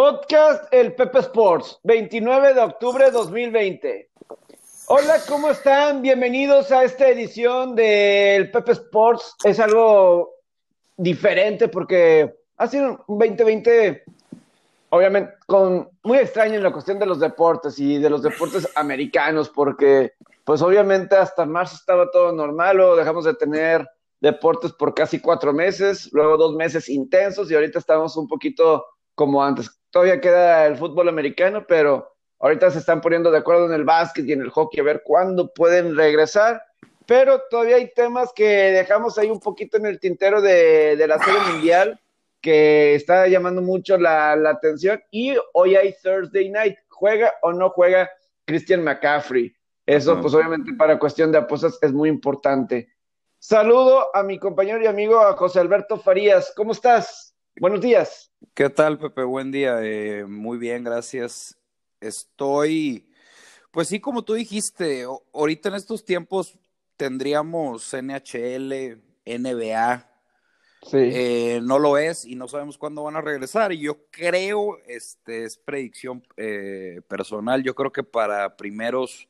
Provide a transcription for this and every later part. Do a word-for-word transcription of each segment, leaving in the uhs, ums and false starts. Podcast El Pepe Sports, veintinueve de octubre de dos mil veinte. Hola, ¿cómo están? Bienvenidos a esta edición de El Pepe Sports. Es algo diferente porque ha sido un veinte veinte, obviamente, con, muy extraño en la cuestión de los deportes y de los deportes americanos, porque pues obviamente hasta marzo estaba todo normal, o dejamos de tener deportes por casi cuatro meses, luego dos meses intensos y ahorita estamos un poquito como antes. Todavía queda el fútbol americano, pero ahorita se están poniendo de acuerdo en el básquet y en el hockey a ver cuándo pueden regresar, pero todavía hay temas que dejamos ahí un poquito en el tintero de, de la serie mundial que está llamando mucho la, la atención, y hoy hay Thursday Night. ¿Juega o no juega Christian McCaffrey? Eso uh-huh. pues obviamente para cuestión de apuestas es muy importante. Saludo a mi compañero y amigo a José Alberto Farías. ¿Cómo estás? Buenos días. ¿Qué tal, Pepe? Buen día. Eh, muy bien, gracias. Estoy, pues sí, como tú dijiste, ahorita en estos tiempos tendríamos N H L, N B A. Sí. Eh, no lo es y no sabemos cuándo van a regresar. Y yo creo, este, es predicción eh, personal, yo creo que para primeros...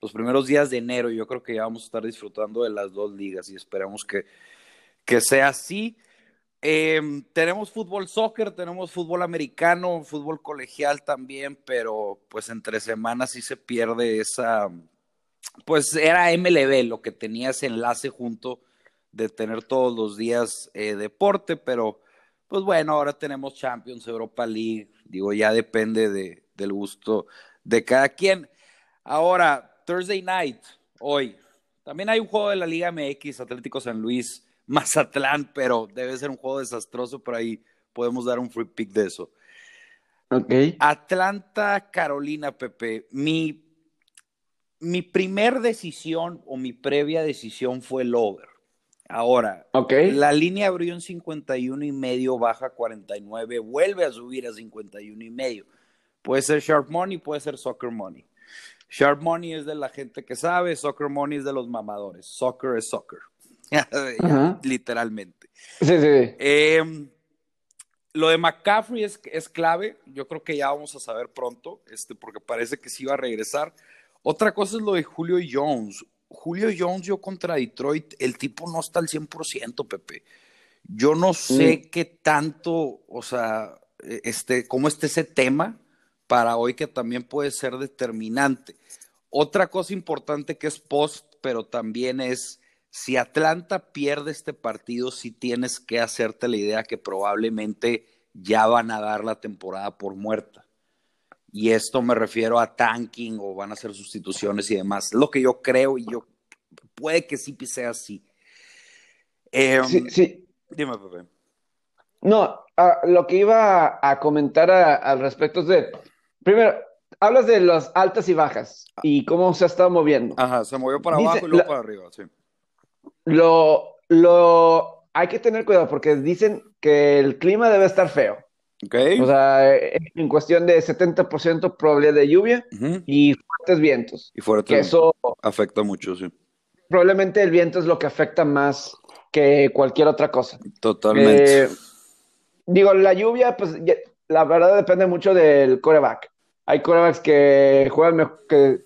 los primeros días de enero, yo creo que ya vamos a estar disfrutando de las dos ligas y esperamos que, que sea así. Eh, tenemos fútbol soccer, tenemos fútbol americano, fútbol colegial también, pero pues entre semanas sí se pierde esa... Pues era M L B lo que tenía ese enlace junto de tener todos los días eh, deporte, pero pues bueno, ahora tenemos Champions, Europa League, digo, ya depende de, del gusto de cada quien. Ahora... Thursday Night, hoy. También hay un juego de la Liga M X, Atlético San Luis, Mazatlán, pero debe ser un juego desastroso, pero ahí podemos dar un free pick de eso. Okay. Atlanta, Carolina, Pepe. Mi, mi primer decisión o mi previa decisión fue el over. Ahora, okay. La línea abrió en cincuenta y uno y medio, baja cuarenta y nueve, vuelve a subir a cincuenta y uno y medio. Puede ser Sharp Money, puede ser Soccer Money. Sharp Money es de la gente que sabe, Soccer Money es de los mamadores. Soccer es soccer, uh-huh. literalmente. Sí, sí, sí. Eh, lo de McCaffrey es, es clave, yo creo que ya vamos a saber pronto, este, porque parece que sí va a regresar. Otra cosa es lo de Julio Jones. Julio Jones, yo contra Detroit, el tipo no está al cien por ciento, Pepe. Yo no sé mm. qué tanto, o sea, este, cómo está ese tema para hoy, que también puede ser determinante. Otra cosa importante que es post, pero también es, si Atlanta pierde este partido, sí tienes que hacerte la idea que probablemente ya van a dar la temporada por muerta. Y esto me refiero a tanking o van a hacer sustituciones y demás. Lo que yo creo, y yo puede que sí sea así. Eh, sí, sí. Dime, Pepe. No, uh, lo que iba a, a comentar a, al respecto es de... Primero, hablas de las altas y bajas y cómo se ha estado moviendo. Ajá, se movió para dice, abajo y luego la, para arriba, sí. Lo, lo, hay que tener cuidado porque dicen que el clima debe estar feo. Okay. O sea, en cuestión de setenta por ciento probabilidad de lluvia uh-huh. y fuertes vientos. Y fuertes vientos. Eso afecta mucho, sí. Probablemente el viento es lo que afecta más que cualquier otra cosa. Totalmente. Eh, digo, la lluvia, pues ya, la verdad depende mucho del quarterback. Hay quarterbacks que juegan mejor, que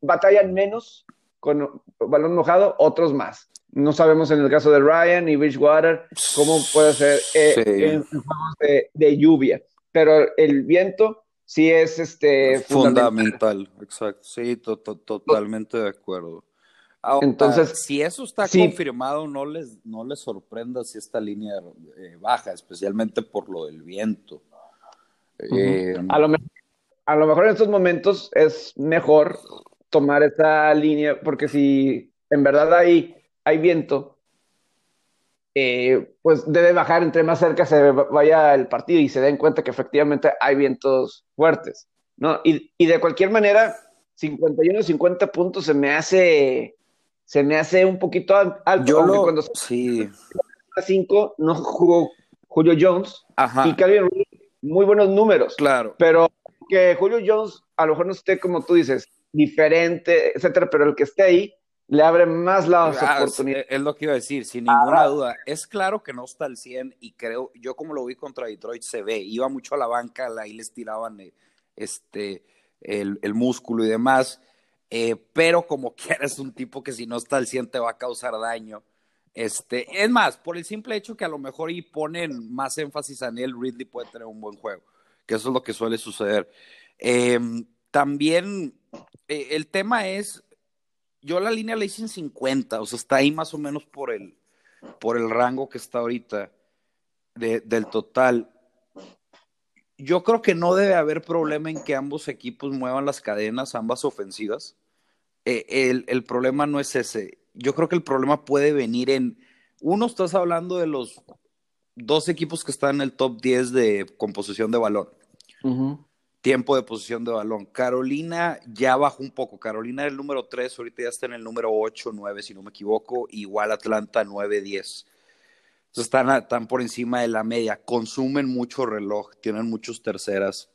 batallan menos con balón mojado, otros más. No sabemos en el caso de Ryan y Bridgewater cómo puede ser eh, sí. en juegos de, de lluvia. Pero el viento sí es este fundamental. fundamental. Exacto. Sí, to- to- totalmente de acuerdo. Ahora, entonces, si eso está sí. confirmado, no les, no les sorprenda si esta línea eh, baja, especialmente por lo del viento. Uh-huh. Eh, a lo mejor. A lo mejor en estos momentos es mejor tomar esa línea, porque si en verdad hay, hay viento, eh, pues debe bajar entre más cerca se vaya el partido y se den cuenta que efectivamente hay vientos fuertes, ¿no? Y, y de cualquier manera, cincuenta y uno, cincuenta puntos se me hace, se me hace un poquito alto. Yo lo, cuando sí. cinco no jugó Julio Jones Ajá. y Calvin Ridley, muy buenos números. Claro. Pero que Julio Jones a lo mejor no esté, como tú dices, diferente, etcétera, pero el que esté ahí le abre más las ah, oportunidades. Es lo que iba a decir, sin ninguna ah, duda. Es claro que no está al cien y creo, yo como lo vi contra Detroit, se ve, iba mucho a la banca, ahí les tiraban este, el, el músculo y demás, eh, pero como que eres un tipo que si no está al cien te va a causar daño. Este, es más, por el simple hecho que a lo mejor y ponen más énfasis a Neil Ridley puede tener un buen juego, que eso es lo que suele suceder. Eh, también eh, el tema es, yo la línea la hice en cincuenta, o sea, está ahí más o menos por el, por el rango que está ahorita de, del total. Yo creo que no debe haber problema en que ambos equipos muevan las cadenas, ambas ofensivas. Eh, el, el problema no es ese. Yo creo que el problema puede venir en... Uno, estás hablando de los dos equipos que están en el top diez de composición de balón. Uh-huh. Tiempo de posición de balón. Carolina ya bajó un poco. Carolina era el número tres, ahorita ya está en el número ocho, nueve, si no me equivoco. Igual Atlanta, nueve, diez. Entonces están, a, están por encima de la media. Consumen mucho reloj. Tienen muchos terceras.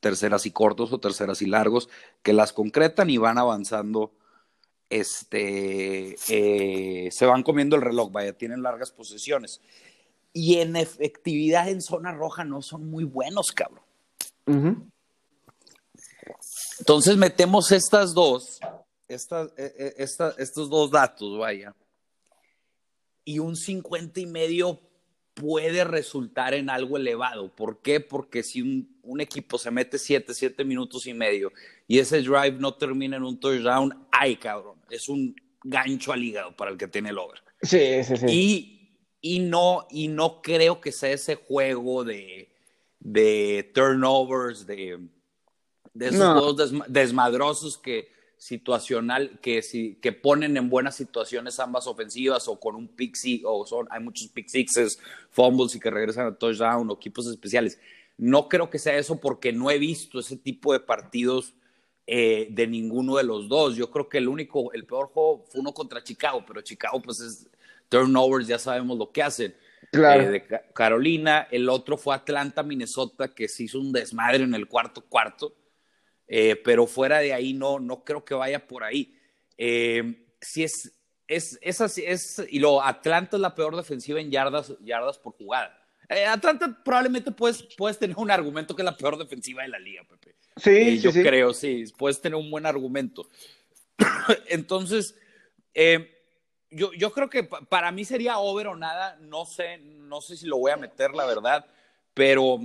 Terceras y cortos o terceras y largos que las concretan y van avanzando... Este, eh, se van comiendo el reloj, vaya, tienen largas posesiones. Y en efectividad en zona roja no son muy buenos, cabrón. Uh-huh. Entonces metemos estas dos, estas, eh, esta, estos dos datos, vaya. Y un cincuenta y medio puede resultar en algo elevado. ¿Por qué? Porque si un, un equipo se mete siete, siete minutos y medio y ese drive no termina en un touchdown, ay, cabrón, es un gancho al hígado para el que tiene el over. Sí, sí, sí. Y, y, no, y no creo que sea ese juego de, de turnovers, de, de esos no. juegos desma- desmadrosos que situacional, que, si, que ponen en buenas situaciones ambas ofensivas o con un pick six, o son, hay muchos pick sixes, fumbles y que regresan a touchdown o equipos especiales. No creo que sea eso porque no he visto ese tipo de partidos eh, de ninguno de los dos. Yo creo que el único, el peor juego fue uno contra Chicago, pero Chicago pues es turnovers, ya sabemos lo que hacen. Claro. Eh, de Carolina, el otro fue Atlanta, Minnesota, que se hizo un desmadre en el cuarto cuarto. Eh, pero fuera de ahí no, no creo que vaya por ahí. Eh, si es, es, es así, es, y luego Atlanta es la peor defensiva en yardas, yardas por jugada. Eh, Atlanta probablemente puedes, puedes tener un argumento que es la peor defensiva de la liga, Pepe. Sí, eh, sí, yo sí. creo, sí, puedes tener un buen argumento. Entonces, eh, yo, yo creo que pa- para mí sería over o nada, no sé, no sé si lo voy a meter, la verdad, pero...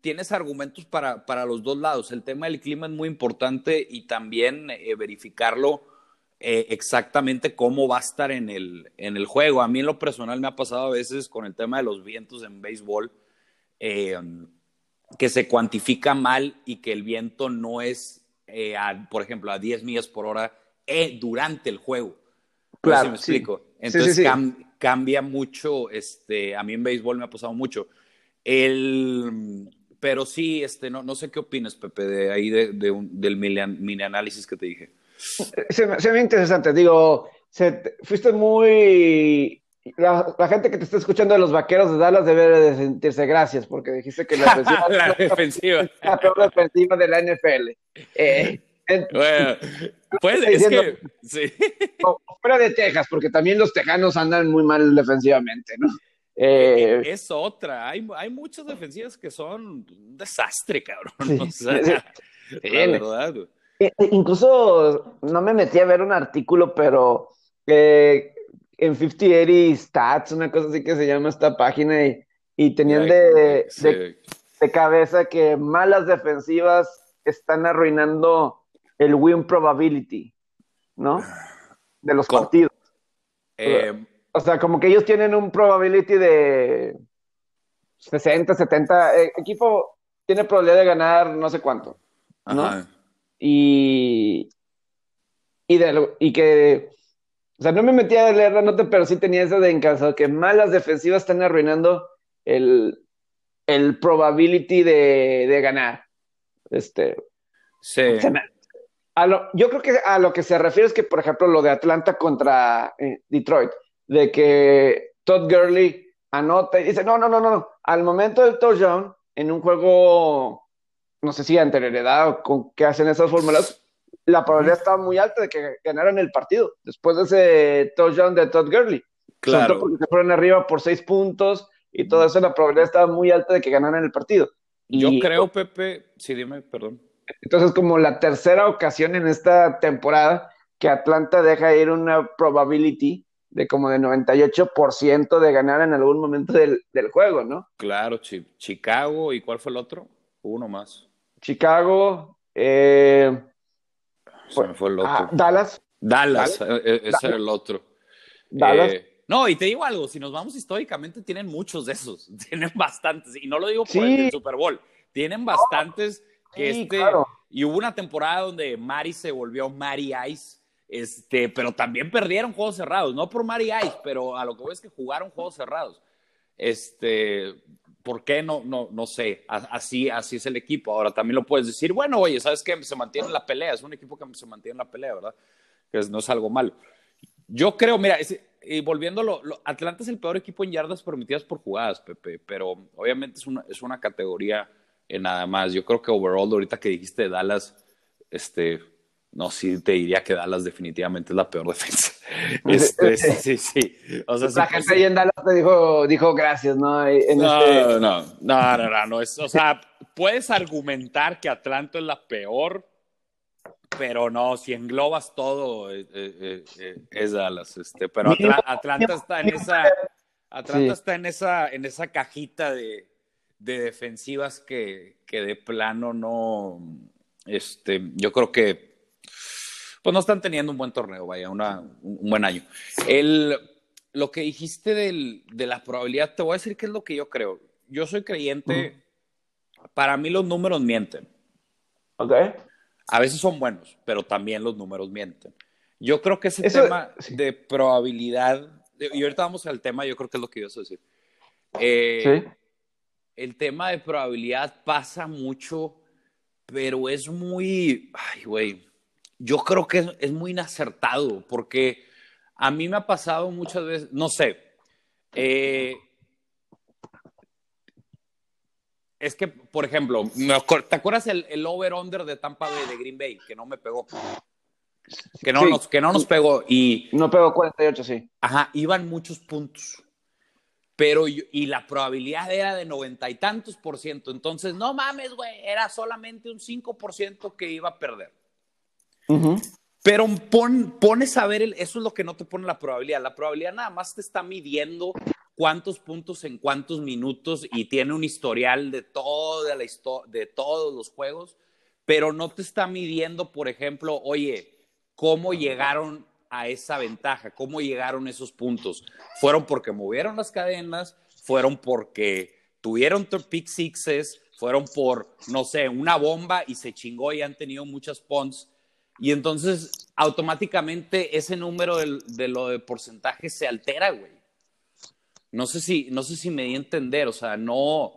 Tienes argumentos para, para los dos lados. El tema del clima es muy importante y también eh, verificarlo eh, exactamente cómo va a estar en el, en el juego. A mí en lo personal me ha pasado a veces con el tema de los vientos en béisbol eh, que se cuantifica mal y que el viento no es, eh, a, por ejemplo, a diez millas por hora eh, durante el juego. Claro, no sé si me explico. Entonces sí, sí, sí. Cam- cambia mucho. Este, a mí en béisbol me ha pasado mucho. El... Pero sí, este, no, no sé qué opinas, Pepe, de ahí de, de un, del mini análisis que te dije. Se me, se me interesante, digo, se, fuiste muy... La, la gente que te está escuchando de los Vaqueros de Dallas debe de sentirse gracias, porque dijiste que la defensiva... la defensiva. La peor defensiva de la N F L. Eh, bueno, pues es que... Sí. No, fuera de Texas, porque también los tejanos andan muy mal defensivamente, ¿no? Eh, es otra, hay, hay muchas defensivas que son un desastre, cabrón. Sí, o sea, sí, sí. La verdad. Incluso no me metí a ver un artículo, pero eh, en cincuenta ochenta Stats, una cosa así que se llama esta página, y, y tenían like, de, sí. de, de cabeza que malas defensivas están arruinando el win probability, ¿no? De los Co- partidos. Eh, O sea, como que ellos tienen un probability de sesenta, setenta. El equipo tiene probabilidad de ganar no sé cuánto, ¿no? Ajá. Y, y, de, y que... O sea, no me metía a leer la nota, pero sí tenía eso de encaso, que malas defensivas están arruinando el, el probability de, de ganar. Este, sí. Se me, a lo, yo creo que a lo que se refiere es que, por ejemplo, lo de Atlanta contra eh, Detroit... de que Todd Gurley anota y dice, no, no, no, no, al momento del touchdown, en un juego, no sé si anterioridad o con que hacen esas fórmulas, la probabilidad estaba muy alta de que ganaran el partido después de ese touchdown de Todd Gurley. Claro. Sobre todo porque se fueron arriba por seis puntos y todo eso, la probabilidad estaba muy alta de que ganaran el partido. Yo y, creo, Pepe, sí, dime, perdón. Entonces, como la tercera ocasión en esta temporada que Atlanta deja ir una probability de como de noventa y ocho por ciento de ganar en algún momento del, del juego, ¿no? Claro, chi- Chicago, ¿y cuál fue el otro? Uno más. Chicago, eh... Se pues, me fue el otro. Ah, Dallas. Dallas, Dallas. Eh, ese Dallas. Era el otro. Dallas. Eh, No, y te digo algo, si nos vamos históricamente, tienen muchos de esos, tienen bastantes, y no lo digo por sí. el Super Bowl, tienen bastantes, oh, que sí, este, claro. Y hubo una temporada donde Mari se volvió Mari Ice, este, pero también perdieron juegos cerrados, no por Mari Ice, pero a lo que voy es que jugaron juegos cerrados, este, ¿por qué? No, no, no sé, así, así es el equipo. Ahora también lo puedes decir, bueno, oye, ¿sabes qué? Se mantiene en la pelea, es un equipo que se mantiene en la pelea, ¿verdad? Que no es algo malo. Yo creo, mira, es, y volviéndolo, Atlanta es el peor equipo en yardas permitidas por jugadas, Pepe, pero obviamente es una, es una categoría eh, nada más. Yo creo que overall, ahorita que dijiste de Dallas, este, no, sí te diría que Dallas definitivamente es la peor defensa. Este, sí, sí, sí. O sea, la gente pasa... ahí en Dallas te dijo, dijo gracias, ¿no? En no, este... no, no, no, no, no, no es, o sea, puedes argumentar que Atlanta es la peor, pero no, si englobas todo eh, eh, eh, es Dallas, este, pero Atla- Atlanta está en esa Atlanta sí. está en esa en esa cajita de, de defensivas que, que de plano no, este, yo creo que pues no están teniendo un buen torneo, vaya, una, un buen año. El, lo que dijiste del, de la probabilidad, te voy a decir qué es lo que yo creo. Yo soy creyente, uh-huh. Para mí los números mienten. Okay. A veces son buenos, pero también los números mienten. Yo creo que ese Eso, tema sí. de probabilidad, de, y ahorita vamos al tema, yo creo que es lo que ibas a decir. Eh, ¿Sí? El tema de probabilidad pasa mucho, pero es muy, ay, güey, yo creo que es, es muy inacertado, porque a mí me ha pasado muchas veces, no sé, eh, es que, por ejemplo, ¿te acuerdas el, el over-under de Tampa Bay, de Green Bay? Que no me pegó. Que no, sí. nos, que no nos pegó. Y, no pegó cuarenta y ocho, sí. Ajá, iban muchos puntos. Pero, y la probabilidad era de noventa y tantos por ciento. Entonces, no mames, güey, era solamente un cinco por ciento que iba a perder. Uh-huh. Pero pon, pones a ver, el, eso es lo que no te pone la probabilidad. La probabilidad nada más te está midiendo cuántos puntos en cuántos minutos, y tiene un historial de toda la histo- de todos los juegos, pero no te está midiendo, por ejemplo, oye, cómo llegaron a esa ventaja, cómo llegaron esos puntos. Fueron porque movieron las cadenas, fueron porque tuvieron pick sixes, fueron por, no sé, una bomba y se chingó y han tenido muchas punts. Y entonces automáticamente ese número de, de lo de porcentaje se altera, güey. No sé si, no sé si me di a entender, o sea, no...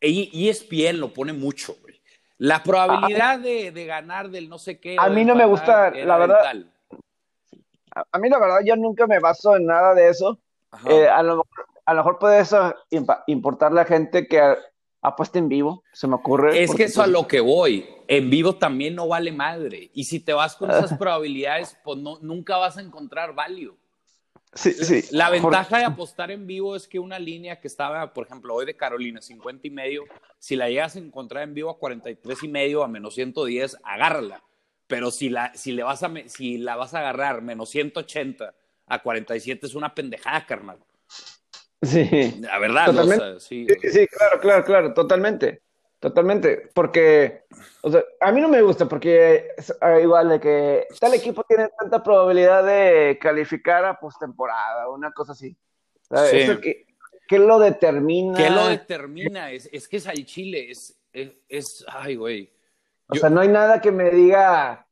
E S P N lo pone mucho, güey. La probabilidad ah, de, de ganar del no sé qué... A mí no me gusta, la verdad... Mental. A mí la verdad yo nunca me baso en nada de eso. Eh, a, lo, a lo mejor puede eso importar la gente que apuesta en vivo, se me ocurre. Es que eso a lo que voy, en vivo también no vale madre. Y si te vas con esas probabilidades, pues no, nunca vas a encontrar value. Sí, sí. La ventaja de apostar en vivo es que una línea que estaba, por ejemplo, hoy de Carolina, cincuenta y medio, si la llegas a encontrar en vivo a cuarenta y tres y medio, a menos ciento diez, agárrala. Pero si la, si le vas a, si la vas a agarrar menos ciento ochenta a cuarenta y siete, es una pendejada, carnal. Sí. La verdad. O sea, sí, sí, sí, claro, claro, claro, totalmente. Totalmente, porque, o sea, a mí no me gusta, porque es igual de que tal equipo tiene tanta probabilidad de calificar a postemporada, una cosa así. ¿Sabes? Sí. Eso que, ¿qué lo determina? ¿Qué lo determina? Es, es que es al Chile, es, es, es ay, güey. O Yo, sea, no hay nada que me diga,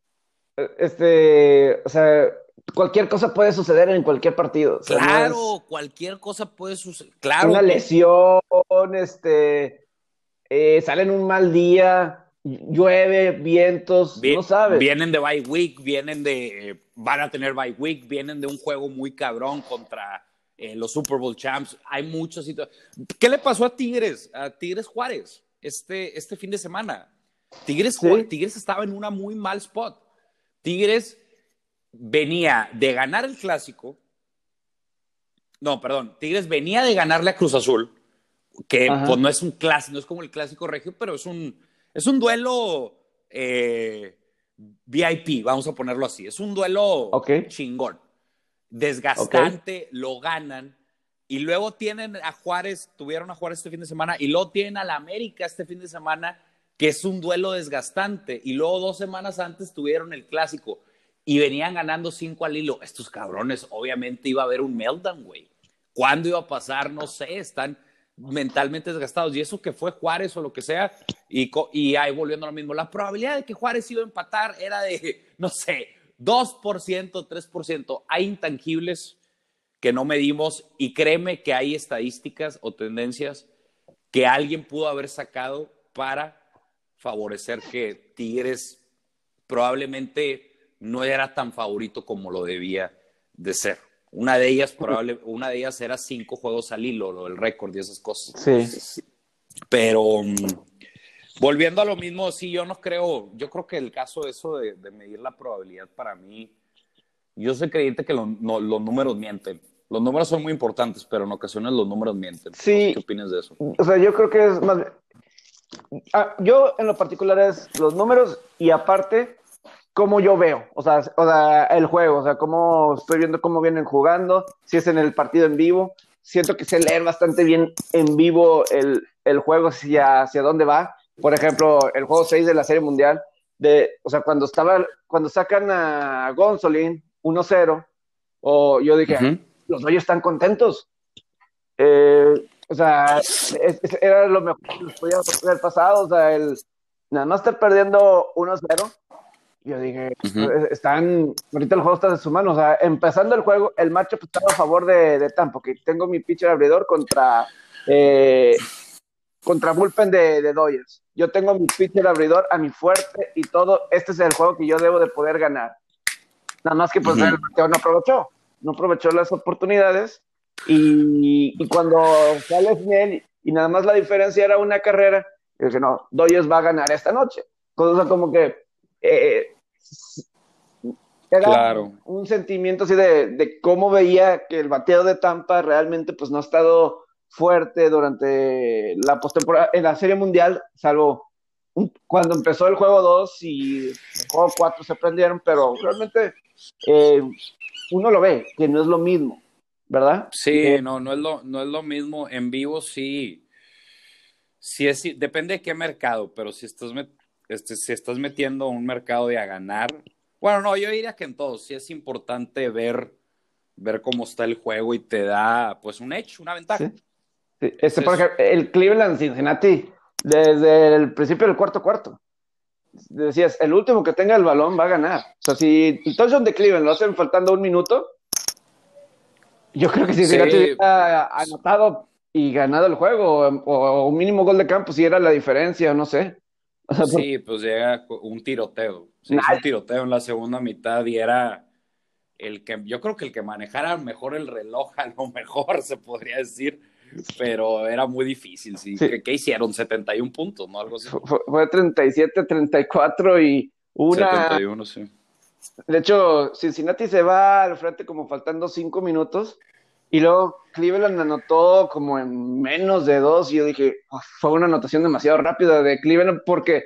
este, o sea, cualquier cosa puede suceder en cualquier partido. O sea, claro, no es, cualquier cosa puede suceder, claro. Una lesión, este... Eh, salen un mal día, llueve, vientos, Bien, no sabes. Vienen de bye week, vienen de, eh, van a tener bye week, vienen de un juego muy cabrón contra eh, los Super Bowl champs. Hay muchas situaciones. ¿Qué le pasó a Tigres, a Tigres Juárez este, este fin de semana? Tigres, ¿sí? Juárez, Tigres estaba en una muy mal spot. Tigres venía de ganar el Clásico. No, perdón. Tigres venía de ganarle a Cruz Azul, que pues, no es un clásico, no es como el Clásico regio, pero es un, es un duelo eh, V I P, vamos a ponerlo así. Es un duelo okay. chingón, desgastante, okay. lo ganan. Y luego tienen a Juárez, tuvieron a Juárez este fin de semana, y luego tienen a la América este fin de semana, que es un duelo desgastante. Y luego dos semanas antes tuvieron el Clásico y venían ganando cinco al hilo. Estos cabrones, obviamente iba a haber un meltdown, güey. ¿Cuándo iba a pasar? No sé, están mentalmente desgastados. Y eso que fue Juárez o lo que sea, y, y ahí volviendo a lo mismo. La probabilidad de que Juárez iba a empatar era de, no sé, dos por ciento, tres por ciento. Hay intangibles que no medimos, y créeme que hay estadísticas o tendencias que alguien pudo haber sacado para favorecer que Tigres probablemente no era tan favorito como lo debía de ser. Una de ellas, probable, una de ellas era cinco juegos al hilo, lo del récord y esas cosas. Sí. Pero um, volviendo a lo mismo, sí, yo no creo, yo creo que el caso de eso de, de medir la probabilidad, para mí, yo soy creyente que lo, no, los números mienten. Los números son muy importantes, pero en ocasiones los números mienten. Sí. ¿Qué opinas de eso? O sea, yo creo que es más... Ah, yo, en lo particular, es los números y, aparte, cómo yo veo. O sea, o sea, el juego. O sea, cómo estoy viendo cómo vienen jugando, si es en el partido en vivo. Siento que sé leer bastante bien en vivo el, el juego, hacia, hacia dónde va. Por ejemplo, el juego seis de la Serie Mundial. De, o sea, cuando, estaba, cuando sacan a Gonsolin uno cero, o yo dije, uh-huh. los Dodgers están contentos. Eh, o sea, es, es, era lo mejor que les podía haber pasado. O sea, el, nada más estar perdiendo uno cero. Yo dije, uh-huh. están, ahorita el juego está de su mano. O sea, empezando el juego, el matchup estaba a favor de, de Tampa, que tengo mi pitcher abridor contra, eh, contra bullpen de, de Dodgers. Yo tengo mi pitcher abridor a mi fuerte y todo. Este es el juego que yo debo de poder ganar. Nada más que pues uh-huh. el bateo no aprovechó, no aprovechó las oportunidades, y, y cuando sale Snell y nada más la diferencia era una carrera, yo dije, no, Dodgers va a ganar esta noche. Cosa como que eh, era claro. un sentimiento así de, de cómo veía que el bateo de Tampa realmente pues no ha estado fuerte durante la postemporada, en la Serie Mundial, salvo cuando empezó el juego dos y el juego cuatro se prendieron, pero realmente eh, uno lo ve, que no es lo mismo, ¿verdad? Sí, eh, no, no es lo, no es lo mismo. En vivo sí, sí es, sí, depende de qué mercado, pero si estás, met, este, si estás metiendo un mercado de a ganar, bueno, no, yo diría que en todos, sí es importante ver, ver cómo está el juego y te da, pues, un edge, una ventaja. Sí. Sí. Este, Entonces, por ejemplo, el Cleveland Cincinnati, desde el principio del cuarto cuarto. Decías, el último que tenga el balón va a ganar. O sea, si el touchdown de Cleveland lo hacen faltando un minuto, yo creo que si sí. hubiera anotado y ganado el juego, o un mínimo gol de campo, si era la diferencia, no sé. Sí, pues llega un tiroteo. Se hizo un tiroteo en la segunda mitad y era el que, yo creo que el que manejara mejor el reloj, a lo mejor se podría decir. Pero era muy difícil, ¿sí? sí. ¿Qué, ¿Qué hicieron? setenta y uno puntos, ¿no? Algo así. Fue, fue treinta y siete, treinta y cuatro y una... setenta y uno, sí. De hecho, Cincinnati se va al frente como faltando cinco minutos, y luego Cleveland anotó como en menos de dos, y yo dije, oh, fue una anotación demasiado rápida de Cleveland, porque...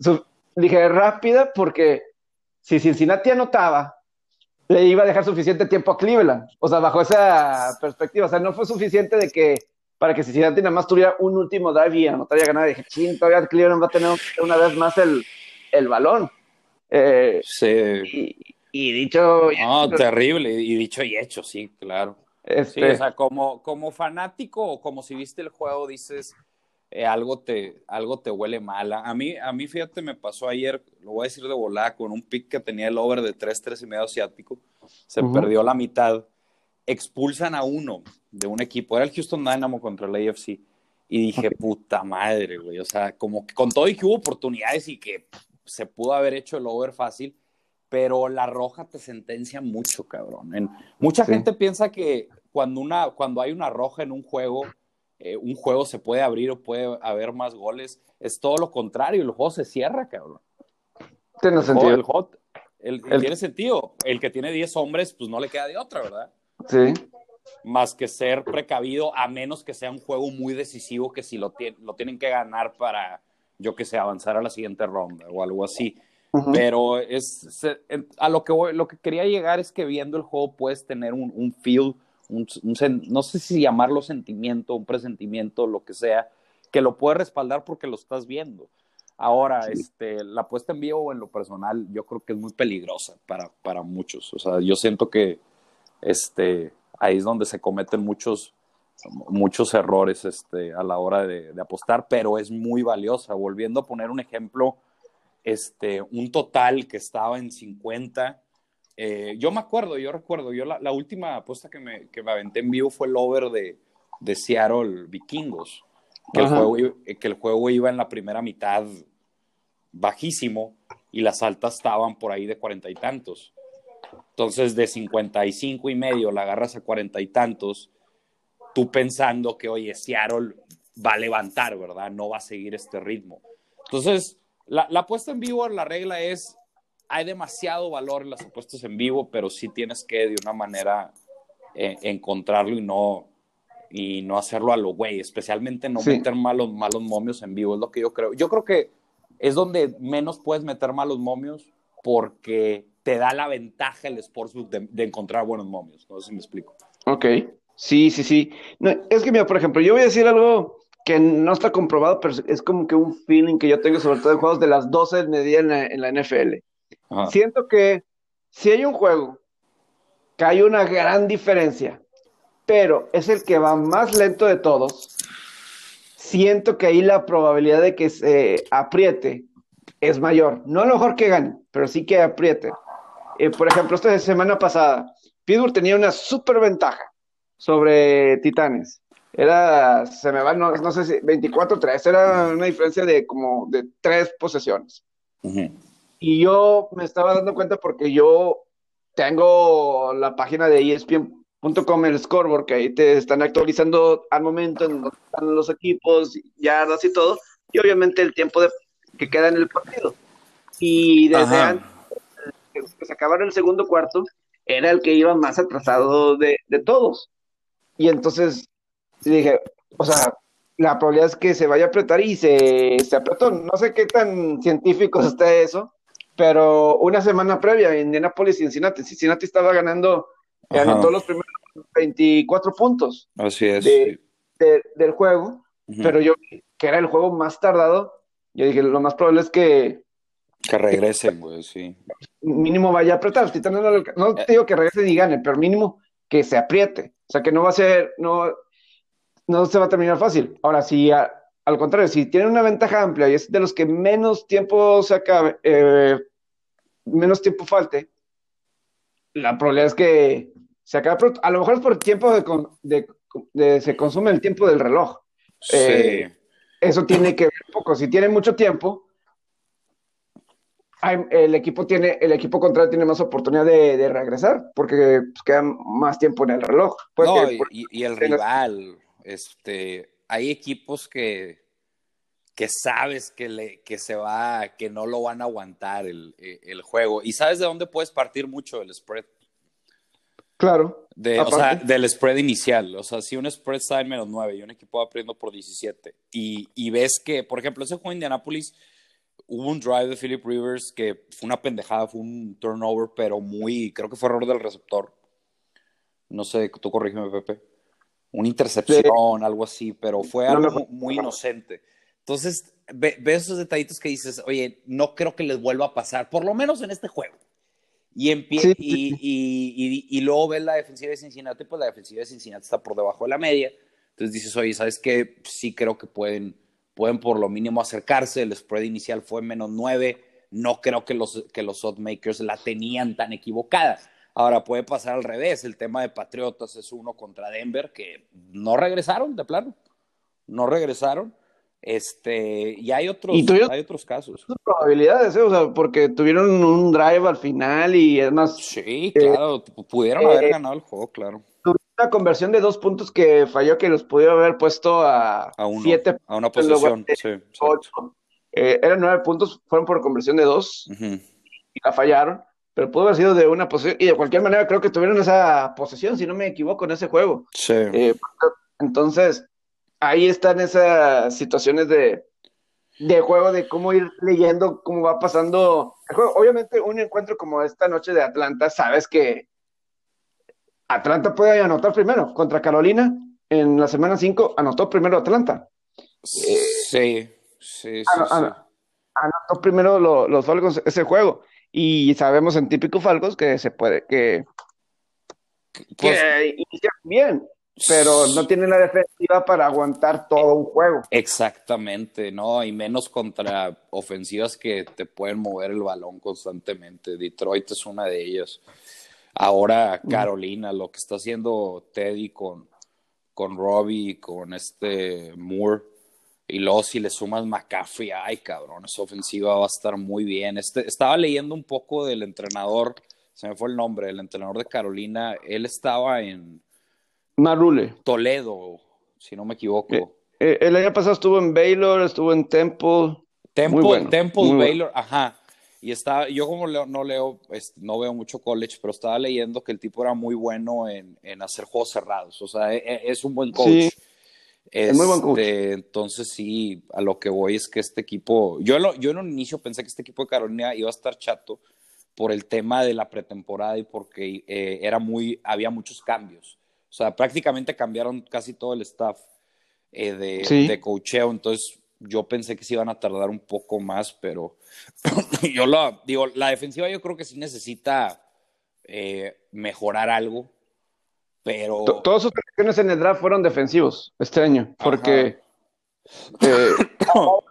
Su, dije, rápida, porque si Cincinnati anotaba, le iba a dejar suficiente tiempo a Cleveland. O sea, bajo esa perspectiva. O sea, no fue suficiente de que para que Cincinnati nada más tuviera un último drive y anotaría ganada. Dije, ching, todavía Cleveland va a tener una vez más el, el balón. Eh, sí. Y, y dicho... No, y, terrible. Y dicho y hecho, sí, claro. Este... Sí, o sea, como, como fanático o como si viste el juego, dices, eh, algo, te, algo te huele mal. A mí, a mí, fíjate, me pasó ayer, lo voy a decir de volada, con un pick que tenía el over de tres, tres y medio asiático, se uh-huh. perdió la mitad, expulsan a uno de un equipo, era el Houston Dynamo contra el A F C, y dije, puta madre, güey, o sea, como que con todo y que hubo oportunidades y que pff, se pudo haber hecho el over fácil, pero la roja te sentencia mucho, cabrón. En, mucha sí. gente piensa que cuando, una, cuando hay una roja en un juego, Eh, un juego se puede abrir o puede haber más goles. Es todo lo contrario, el juego se cierra, cabrón. Tiene sentido. El juego, el, juego, el, el, tiene sentido. El que tiene diez hombres, pues no le queda de otra, ¿verdad? Sí. Más que ser precavido, a menos que sea un juego muy decisivo, que si lo, ti- lo tienen que ganar para, yo que sé, avanzar a la siguiente ronda o algo así. Uh-huh. Pero es, se, a lo que, voy, lo que quería llegar es que viendo el juego puedes tener un, un feel, un, un, no sé si llamarlo sentimiento, un presentimiento, lo que sea, que lo puedes respaldar porque lo estás viendo. Ahora, sí. este, la puesta en vivo en lo personal yo creo que es muy peligrosa para, para muchos. O sea, yo siento que este, ahí es donde se cometen muchos, muchos errores este, a la hora de, de apostar, pero es muy valiosa. Volviendo a poner un ejemplo, Este, un total que estaba en cincuenta. Eh, yo me acuerdo, yo recuerdo, yo la, la última apuesta que me, que me aventé en vivo fue el over de, de Seattle Vikingos, que el, juego, que el juego iba en la primera mitad bajísimo y las altas estaban por ahí de cuarenta y tantos. Entonces, de cincuenta y cinco y medio la agarras a cuarenta y tantos, tú pensando que, oye, Seattle va a levantar, ¿verdad? No va a seguir este ritmo. Entonces, La, la apuesta en vivo, la regla es, hay demasiado valor en las apuestas en vivo, pero sí tienes que de una manera eh, encontrarlo y no, y no hacerlo a lo güey, especialmente no sí. meter malos, malos momios en vivo, es lo que yo creo. Yo creo que es donde menos puedes meter malos momios porque te da la ventaja el sportsbook de, de encontrar buenos momios, no sé si me explico. Ok, sí, sí, sí. No, es que mira, por ejemplo, yo voy a decir algo que no está comprobado, pero es como que un feeling que yo tengo, sobre todo en juegos de las doce del mediodía en la, en la N F L. Ajá. Siento que si hay un juego que hay una gran diferencia, pero es el que va más lento de todos, siento que ahí la probabilidad de que se apriete es mayor. No a lo mejor que gane, pero sí que apriete. Eh, por ejemplo, esta semana pasada, Pittsburgh tenía una súper ventaja sobre Titanes. Era, se me va, no, no sé si, veinticuatro a tres, era una diferencia de como de tres posesiones. Uh-huh. Y yo me estaba dando cuenta porque yo tengo la página de E S P N punto com, el scoreboard, que ahí te están actualizando al momento en donde están los equipos, yardas y todo, y obviamente el tiempo de, que queda en el partido. Y desde Ajá. antes que se pues, acabaron el segundo cuarto, era el que iba más atrasado de, de todos. Y entonces y dije, o sea, la probabilidad es que se vaya a apretar y se, se apretó. No sé qué tan científico está eso, pero una semana previa, Indianapolis y Cincinnati. Cincinnati estaba ganando, ganó los primeros veinticuatro puntos. Así es. De, de, del juego, uh-huh. pero yo, que era el juego más tardado, yo dije, lo más probable es que... Que regresen, güey, sí. Mínimo vaya a apretar. Titán no, no te digo que regresen y ganen, pero mínimo que se apriete. O sea, que no va a ser... no no se va a terminar fácil. Ahora, si a, al contrario, si tienen una ventaja amplia y es de los que menos tiempo se acabe, eh, menos tiempo falte, la probabilidad es que se acabe pronto. A lo mejor es por tiempo de, de, de se consume el tiempo del reloj. Sí. Eh, eso tiene que ver un poco. Si tiene mucho tiempo, hay, el equipo tiene, el equipo contrario tiene más oportunidad de, de regresar porque pues, queda más tiempo en el reloj. Pues no, que, y, y el rival... Este, hay equipos que, que sabes que, le, que se va, que no lo van a aguantar el, el juego. ¿Y sabes de dónde puedes partir mucho el spread? Claro. De, o sea, del spread inicial. O sea, si un spread está en menos nueve y un equipo va perdiendo por diecisiete y, y ves que, por ejemplo, ese juego de Indianapolis hubo un drive de Philip Rivers que fue una pendejada, fue un turnover, pero muy, creo que fue error del receptor. No sé, tú corrígeme, Pepe. Una intercepción, sí. algo así, pero fue algo no, no, muy no. inocente. Entonces, ves ve esos detallitos que dices, oye, no creo que les vuelva a pasar, por lo menos en este juego. Y, empie- sí, y, sí. Y, y, y, y luego ves la defensiva de Cincinnati, pues la defensiva de Cincinnati está por debajo de la media. Entonces dices, oye, ¿sabes qué? Sí creo que pueden, pueden por lo mínimo acercarse. El spread inicial fue menos nueve. No creo que los, que los oddsmakers la tenían tan equivocada. Ahora puede pasar al revés, el tema de Patriotas es uno contra Denver que no regresaron de plano, no regresaron, este, y hay otros, ¿Y hay otros casos. Probabilidades, ¿eh? O sea, porque tuvieron un drive al final y es más. Sí, claro, eh, pudieron eh, haber ganado el juego, claro. Una conversión de dos puntos que falló que los pudieron haber puesto a, a uno, siete, a una posesión, de, sí, ocho. Eh, eran nueve puntos, fueron por conversión de dos uh-huh. y la fallaron. pero pudo haber sido de una posesión, y de cualquier manera creo que tuvieron esa posesión, si no me equivoco, en ese juego. Sí. Eh, entonces, ahí están esas situaciones de, de juego, de cómo ir leyendo, cómo va pasando el juego. Obviamente, un encuentro como esta noche de Atlanta, sabes que Atlanta puede anotar primero. Contra Carolina, en la semana cinco, anotó primero Atlanta. Sí, eh, sí, sí, an- sí. An- Anotó primero lo, los Falcons ese juego. Y sabemos en típico Falcons que se puede, que, pues, que inician bien, pero no tienen la defensiva para aguantar todo un juego. Exactamente, ¿no? Y menos contra ofensivas que te pueden mover el balón constantemente. Detroit es una de ellas. Ahora Carolina, lo que está haciendo Teddy con, con Robbie, con este Moore. Y luego si le sumas McCaffrey, ay cabrón, esa ofensiva va a estar muy bien. Este, estaba leyendo un poco del entrenador, se me fue el nombre, el entrenador de Carolina, él estaba en Matt Rule. Toledo, si no me equivoco. Eh, eh, el año pasado estuvo en Baylor, estuvo en Temple. Temple, muy bueno, Temple, muy Baylor, bueno. Ajá. Y estaba, yo como leo, no leo, no veo mucho college, pero estaba leyendo que el tipo era muy bueno en, en hacer juegos cerrados. O sea, es, es un buen coach. Sí. Este, es muy buen coach. Entonces sí, a lo que voy es que este equipo, yo, lo, yo en un inicio pensé que este equipo de Carolina iba a estar chato por el tema de la pretemporada y porque eh, era muy, había muchos cambios, o sea, prácticamente cambiaron casi todo el staff eh, de, sí. de coacheo, entonces yo pensé que se iban a tardar un poco más, pero yo lo, digo, la defensiva yo creo que sí necesita eh, mejorar algo. Pero todas sus selecciones en el draft fueron defensivos este año, porque eh, no.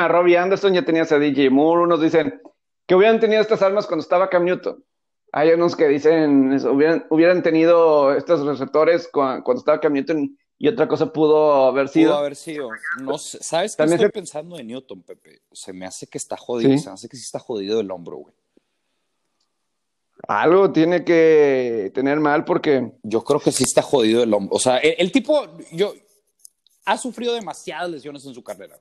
a Robbie Anderson, ya tenías a D J Moore, unos dicen que hubieran tenido estas armas cuando estaba Cam Newton, hay unos que dicen eso, hubieran, hubieran tenido estos receptores cuando, cuando estaba Cam Newton y otra cosa pudo haber sido. Pudo haber sido, no sé, ¿sabes qué estoy se... pensando de Newton, Pepe? Se me hace que está jodido, ¿sí? Se me hace que sí está jodido el hombro, güey. Algo tiene que tener mal porque... Yo creo que sí está jodido el hombro. O sea, el, el tipo yo, ha sufrido demasiadas lesiones en su carrera.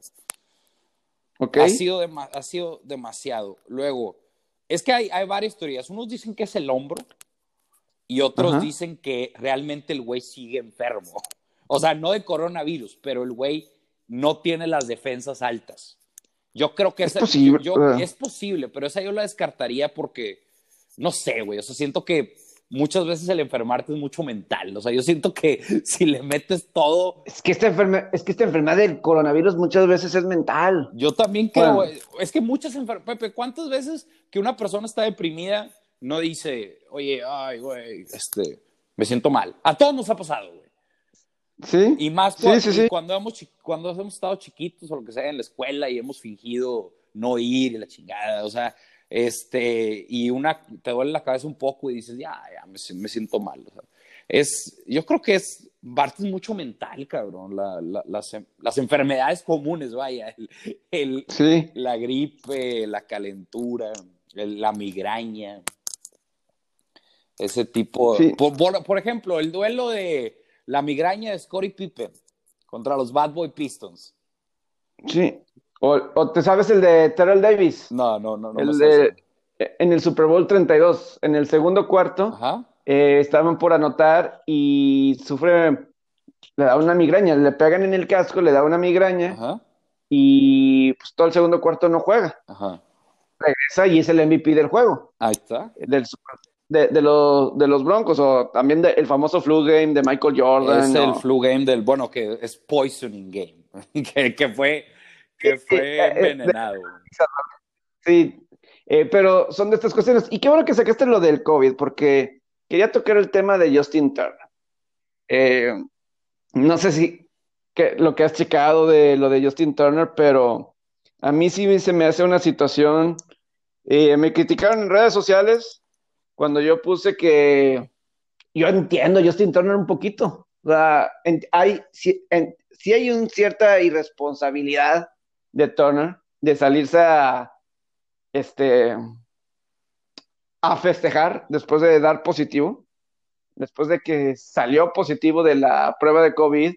Okay. Ha sido, de, ha sido demasiado. Luego, es que hay, hay varias teorías. Unos dicen que es el hombro y otros Ajá. dicen que realmente el güey sigue enfermo. O sea, no de coronavirus, pero el güey no tiene las defensas altas. Yo creo que es, esa, posible, yo, yo, es posible, pero esa yo la descartaría porque... No sé, güey, o sea, siento que muchas veces el enfermarte es mucho mental, o sea, yo siento que si le metes todo... Es que esta, enferma, es que esta enfermedad del coronavirus muchas veces es mental. Yo también creo, bueno. Es que muchas enfermedades, Pepe, ¿cuántas veces que una persona está deprimida no dice, oye, ay, güey, este, me siento mal? A todos nos ha pasado, güey. Sí. Y más cuando, sí, sí, sí. cuando, hemos, cuando hemos estado chiquitos o lo que sea en la escuela y hemos fingido no ir y la chingada, o sea... Este, y una te duele la cabeza un poco y dices, ya, ya me, me siento mal. O sea, es, yo creo que es, Bart es mucho mental, cabrón. La, la, las, las enfermedades comunes, vaya, el, el, sí. la gripe, la calentura, el, la migraña, ese tipo. Sí. Por, por, por ejemplo, el duelo de la migraña de Scottie Pippen contra los Bad Boy Pistons. Sí. O, o te sabes el de Terrell Davis. No, no, no. no el de, en el Super Bowl treinta y dos, en el segundo cuarto, eh, estaban por anotar y sufre, le da una migraña, le pegan en el casco, le da una migraña. Ajá. Y pues todo el segundo cuarto no juega. Ajá. Regresa y es el M V P del juego. Ahí está. Del Super De, de, los, de los Broncos, o también de, el famoso flu game de Michael Jordan. Es ¿no? el flu game del, bueno, que es poisoning game, que, que fue, que fue sí, envenenado. Sí, eh, pero son de estas cuestiones. Y qué bueno que sacaste lo del COVID, porque quería tocar el tema de Justin Turner. Eh, no sé si que, lo que has checado de lo de Justin Turner, pero a mí sí se me hace una situación... Eh, me criticaron en redes sociales... Cuando yo puse que yo entiendo Justin Turner un poquito, o sea, en, hay, si, en, si hay una cierta irresponsabilidad de Turner de salirse a, este, a festejar después de dar positivo, después de que salió positivo de la prueba de COVID,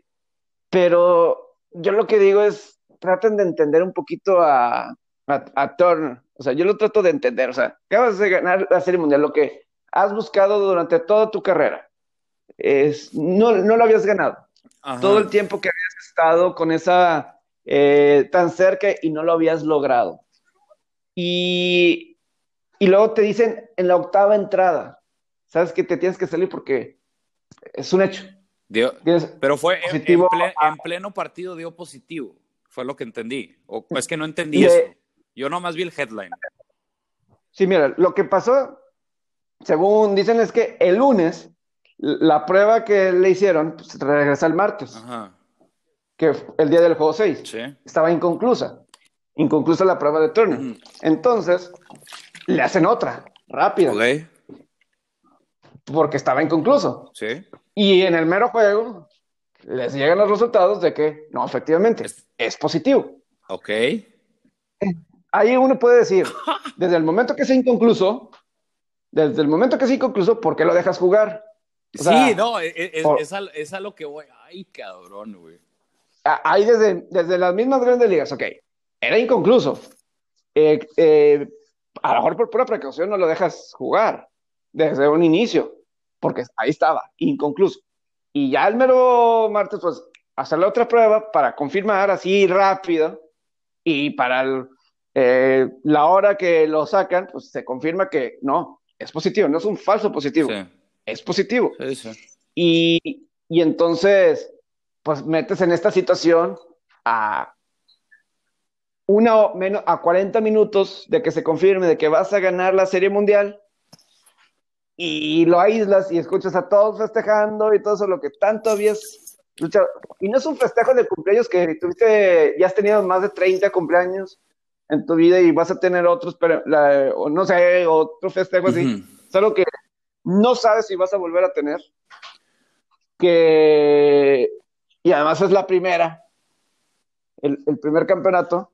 pero yo lo que digo es, traten de entender un poquito a, a, a Turner, O sea, yo lo trato de entender. O sea, acabas de ganar la Serie Mundial, lo que has buscado durante toda tu carrera. Es, no, no lo habías ganado. Ajá. Todo el tiempo que habías estado con esa eh, tan cerca y no lo habías logrado. Y, y luego te dicen en la octava entrada, sabes que te tienes que salir porque es un hecho. Dio, pero fue en, en, plen, en pleno partido dio positivo, fue lo que entendí. O es que no entendí eso. De, Yo nomás vi el headline. Sí, mira, lo que pasó, según dicen, es que el lunes, la prueba que le hicieron, pues, regresa el martes. Ajá. Que el día del juego seis. Sí. Estaba inconclusa. Inconclusa la prueba de Turner. Mm. Entonces, le hacen otra, rápida. Okay. Porque estaba inconcluso. Sí. Y en el mero juego, les llegan los resultados de que, no, efectivamente, es, es positivo. Ok. Ahí uno puede decir, desde el momento que se inconcluso, desde el momento que se inconcluso, ¿por qué lo dejas jugar? O sea, sí, no, es, es, por, es, a, es a lo que voy. Ay, cabrón, güey. Ahí desde, desde las mismas grandes ligas, ok, era inconcluso. Eh, eh, a lo mejor por pura precaución no lo dejas jugar desde un inicio, porque ahí estaba, inconcluso. Y ya el mero martes, pues, hacer la otra prueba para confirmar así rápido y para el... Eh, la hora que lo sacan, pues se confirma que no, es positivo, no es un falso positivo, sí. Es positivo. Sí, sí. Y, y entonces, pues metes en esta situación a una o menos a cuarenta minutos de que se confirme de que vas a ganar la Serie Mundial y lo aíslas y escuchas a todos festejando y todo eso, lo que tanto habías luchado. Y no es un festejo de cumpleaños que tuviste, ya has tenido más de treinta cumpleaños en tu vida y vas a tener otros, pero la, o no sé, otro festejo así, uh-huh. Solo que no sabes si vas a volver a tener, que, y además es la primera, el, el primer campeonato,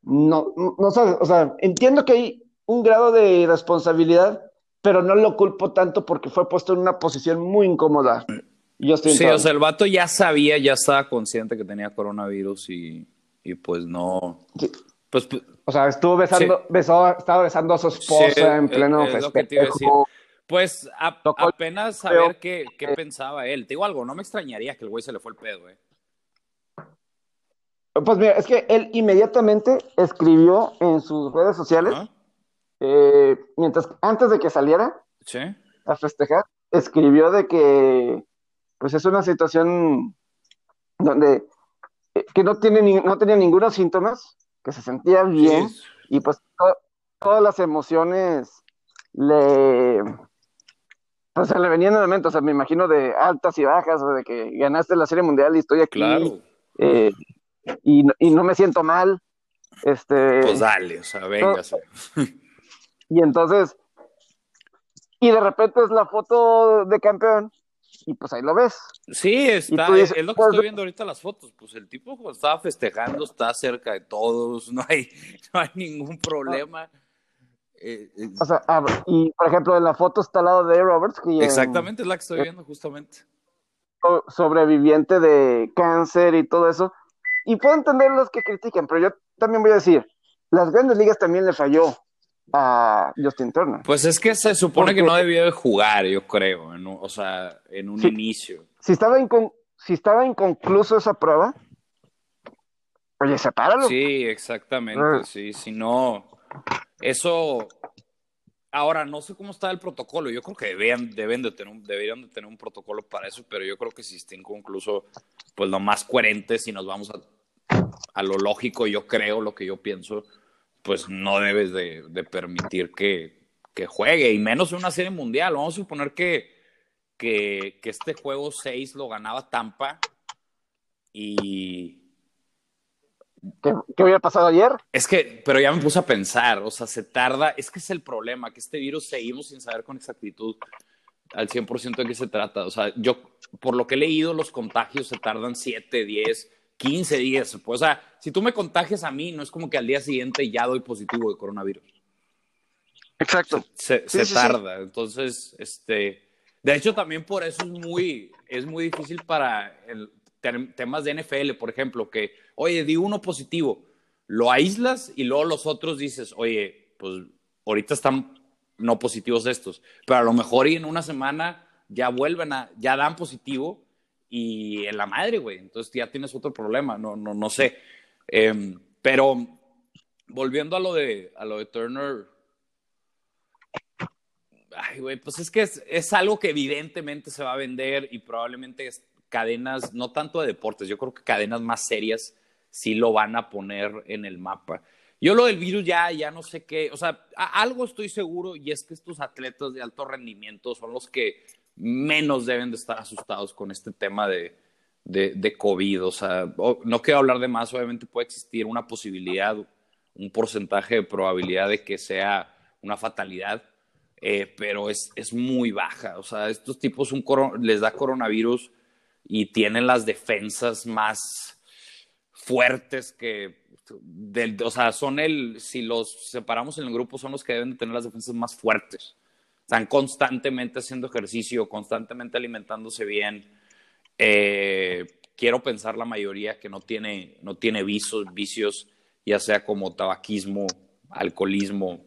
no, no sabes, o sea, entiendo que hay un grado de irresponsabilidad, pero no lo culpo tanto porque fue puesto en una posición muy incómoda. Yo estoy sí, o sea, el vato ya sabía, ya estaba consciente que tenía coronavirus y, y pues no... Sí. Pues, o sea, estuvo besando, sí. besó, estaba besando a su esposa sí, en pleno es, es festejo. Pues a, apenas saber qué, qué pensaba él. Te digo algo, no me extrañaría que el güey se le fue el pedo, ¿eh? Pues mira, es que él inmediatamente escribió en sus redes sociales, uh-huh. eh, mientras antes de que saliera ¿sí? a festejar, escribió de que pues es una situación donde eh, que no tiene ni, no tenía ningunos síntomas, que se sentía bien, sí. Y pues to- todas las emociones le pues se le venían en el momento, o sea, me imagino de altas y bajas, o de que ganaste la Serie Mundial y estoy aquí, claro. eh, y, y no me siento mal, este... Pues dale, o sea, véngase. No, y entonces, y de repente es la foto de campeón, y pues ahí lo ves. Sí, está, dices, es lo que pues, estoy viendo ahorita las fotos, pues el tipo pues, estaba festejando, está cerca de todos, no hay, no hay ningún problema. No. Eh, eh. O sea, y por ejemplo, en la foto está al lado de Dave Roberts. Que exactamente, en, es la que estoy viendo justamente. Sobreviviente de cáncer y todo eso. Y puedo entender los que critican, pero yo también voy a decir, las grandes ligas también le falló a Justin Turner. Pues es que se supone porque, que no debió de jugar, yo creo, en, o sea, en un si, inicio. Si estaba, incon, si estaba inconcluso esa prueba, oye, sepáralo. Sí, exactamente, uh. sí, si no, eso, ahora no sé cómo está el protocolo, yo creo que deben, deben de tener, deberían de tener un protocolo para eso, pero yo creo que si está inconcluso, pues lo más coherente, si nos vamos a, a lo lógico, yo creo, lo que yo pienso, pues no debes de, de permitir que, que juegue, y menos en una Serie Mundial. Vamos a suponer que, que, que este juego seis lo ganaba Tampa y... ¿Qué, ¿Qué hubiera pasado ayer? Es que, pero ya me puse a pensar, o sea, se tarda, es que es el problema, que este virus seguimos sin saber con exactitud al cien por ciento de qué se trata. O sea, yo, por lo que he leído, los contagios se tardan siete, diez, quince días, pues, o sea, si tú me contagias a mí, no es como que al día siguiente ya doy positivo de coronavirus. Exacto. Se, se, sí, se sí, tarda, sí. Entonces, este, de hecho también por eso es muy, es muy difícil para el, ter, temas de N F L, por ejemplo, que, oye, di uno positivo, lo aíslas y luego los otros dices, oye, pues ahorita están no positivos estos, pero a lo mejor y en una semana ya vuelven a, ya dan positivo y en la madre, güey, entonces ya tienes otro problema, no, no, no sé. Eh, pero volviendo a lo de, a lo de Turner, ay, güey, pues es que es, es algo que evidentemente se va a vender y probablemente cadenas, no tanto de deportes, yo creo que cadenas más serias sí lo van a poner en el mapa. Yo lo del virus ya, ya no sé qué, o sea, algo estoy seguro y es que estos atletas de alto rendimiento son los que menos deben de estar asustados con este tema de, de, de COVID, o sea, no quiero hablar de más, obviamente puede existir una posibilidad, un porcentaje de probabilidad de que sea una fatalidad, eh, pero es, es muy baja, o sea, estos tipos un coron- les da coronavirus y tienen las defensas más fuertes que, del, o sea, son el, si los separamos en el grupo, son los que deben de tener las defensas más fuertes. Están constantemente haciendo ejercicio, constantemente alimentándose bien. Eh, quiero pensar la mayoría que no tiene, no tiene vicios, vicios, ya sea como tabaquismo, alcoholismo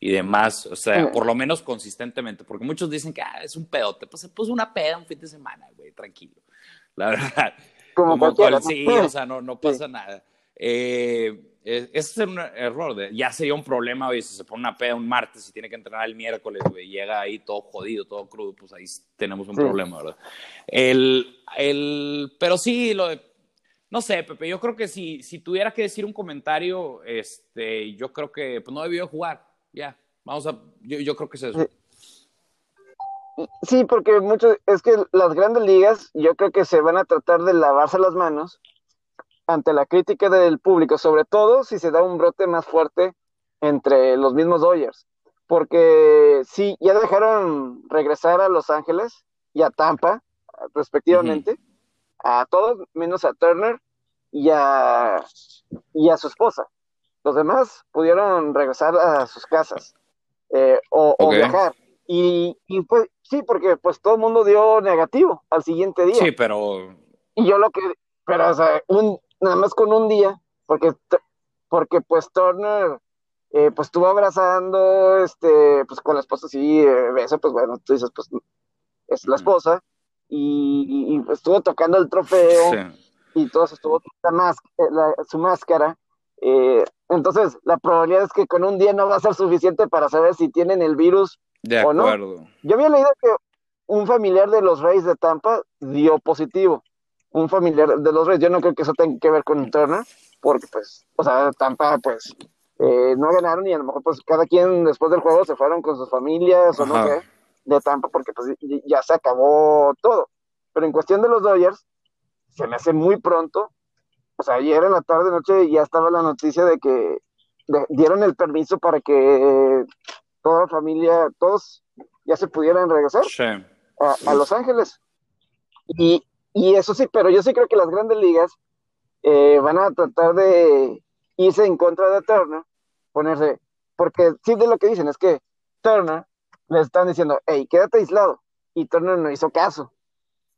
y demás. O sea, por lo menos consistentemente, porque muchos dicen que ah, es un pedote. Pues se puso una peda un fin de semana, güey, tranquilo. La verdad. Como cualquiera. Sí, o sea, no, no pasa sí. nada. Eh, ese es un error, de, ya sería un problema, oye, si se pone una peda un martes y tiene que entrenar el miércoles, güey, llega ahí todo jodido, todo crudo, pues ahí tenemos un sí. problema, ¿verdad? El, el, pero sí, lo de, no sé, Pepe, yo creo que si, si tuviera que decir un comentario, este, yo creo que pues no debió jugar, ya, vamos a, yo, yo creo que es eso. Sí, porque muchos, es que las grandes ligas, yo creo que se van a tratar de lavarse las manos ante la crítica del público, sobre todo si se da un brote más fuerte entre los mismos Dodgers, porque sí, ya dejaron regresar a Los Ángeles y a Tampa, respectivamente, uh-huh. a todos, menos a Turner y a, y a su esposa. Los demás pudieron regresar a sus casas eh, o, okay. o viajar. Y, y pues sí, porque pues todo el mundo dio negativo al siguiente día. Sí, pero... Y yo lo que... Pero, o sea, un... nada más con un día, porque, porque pues Turner, eh, pues estuvo abrazando, este, pues con la esposa, sí, eh, beso, pues bueno, tú dices, pues es la esposa, y, y, y pues, estuvo tocando el trofeo, sí. y todo eso, estuvo la más, la, su máscara, eh, entonces la probabilidad es que con un día no va a ser suficiente para saber si tienen el virus de o acuerdo. No. Yo había leído que un familiar de los Rays de Tampa dio positivo. Un familiar de los Reyes, yo no creo que eso tenga que ver con Turner, porque pues, o sea, Tampa, pues, eh, no ganaron y a lo mejor pues cada quien después del juego se fueron con sus familias, ajá. o no sé, de Tampa, porque pues ya se acabó todo. Pero en cuestión de los Dodgers, se me hace muy pronto, o sea, ayer en la tarde, noche, ya estaba la noticia de que de, dieron el permiso para que eh, toda la familia, todos ya se pudieran regresar a, a Los Ángeles. Y Y eso sí, pero yo sí creo que las grandes ligas eh, van a tratar de irse en contra de Turner, ponerse, porque sí de lo que dicen es que Turner le están diciendo, hey, quédate aislado, y Turner no hizo caso,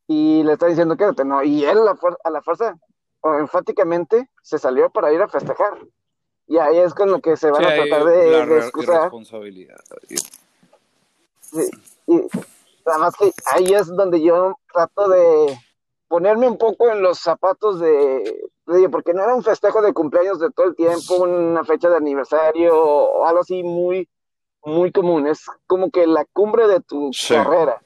y le están diciendo quédate, no, y él a la, fuer- a la fuerza, o enfáticamente, se salió para ir a festejar, y ahí es con lo que se van sí, a tratar de, la de excusar. Irresponsabilidad. Sí, y nada más que ahí es donde yo trato de ponerme un poco en los zapatos de, de... Porque no era un festejo de cumpleaños de todo el tiempo, una fecha de aniversario o algo así muy, muy común. Es como que la cumbre de tu sí. carrera.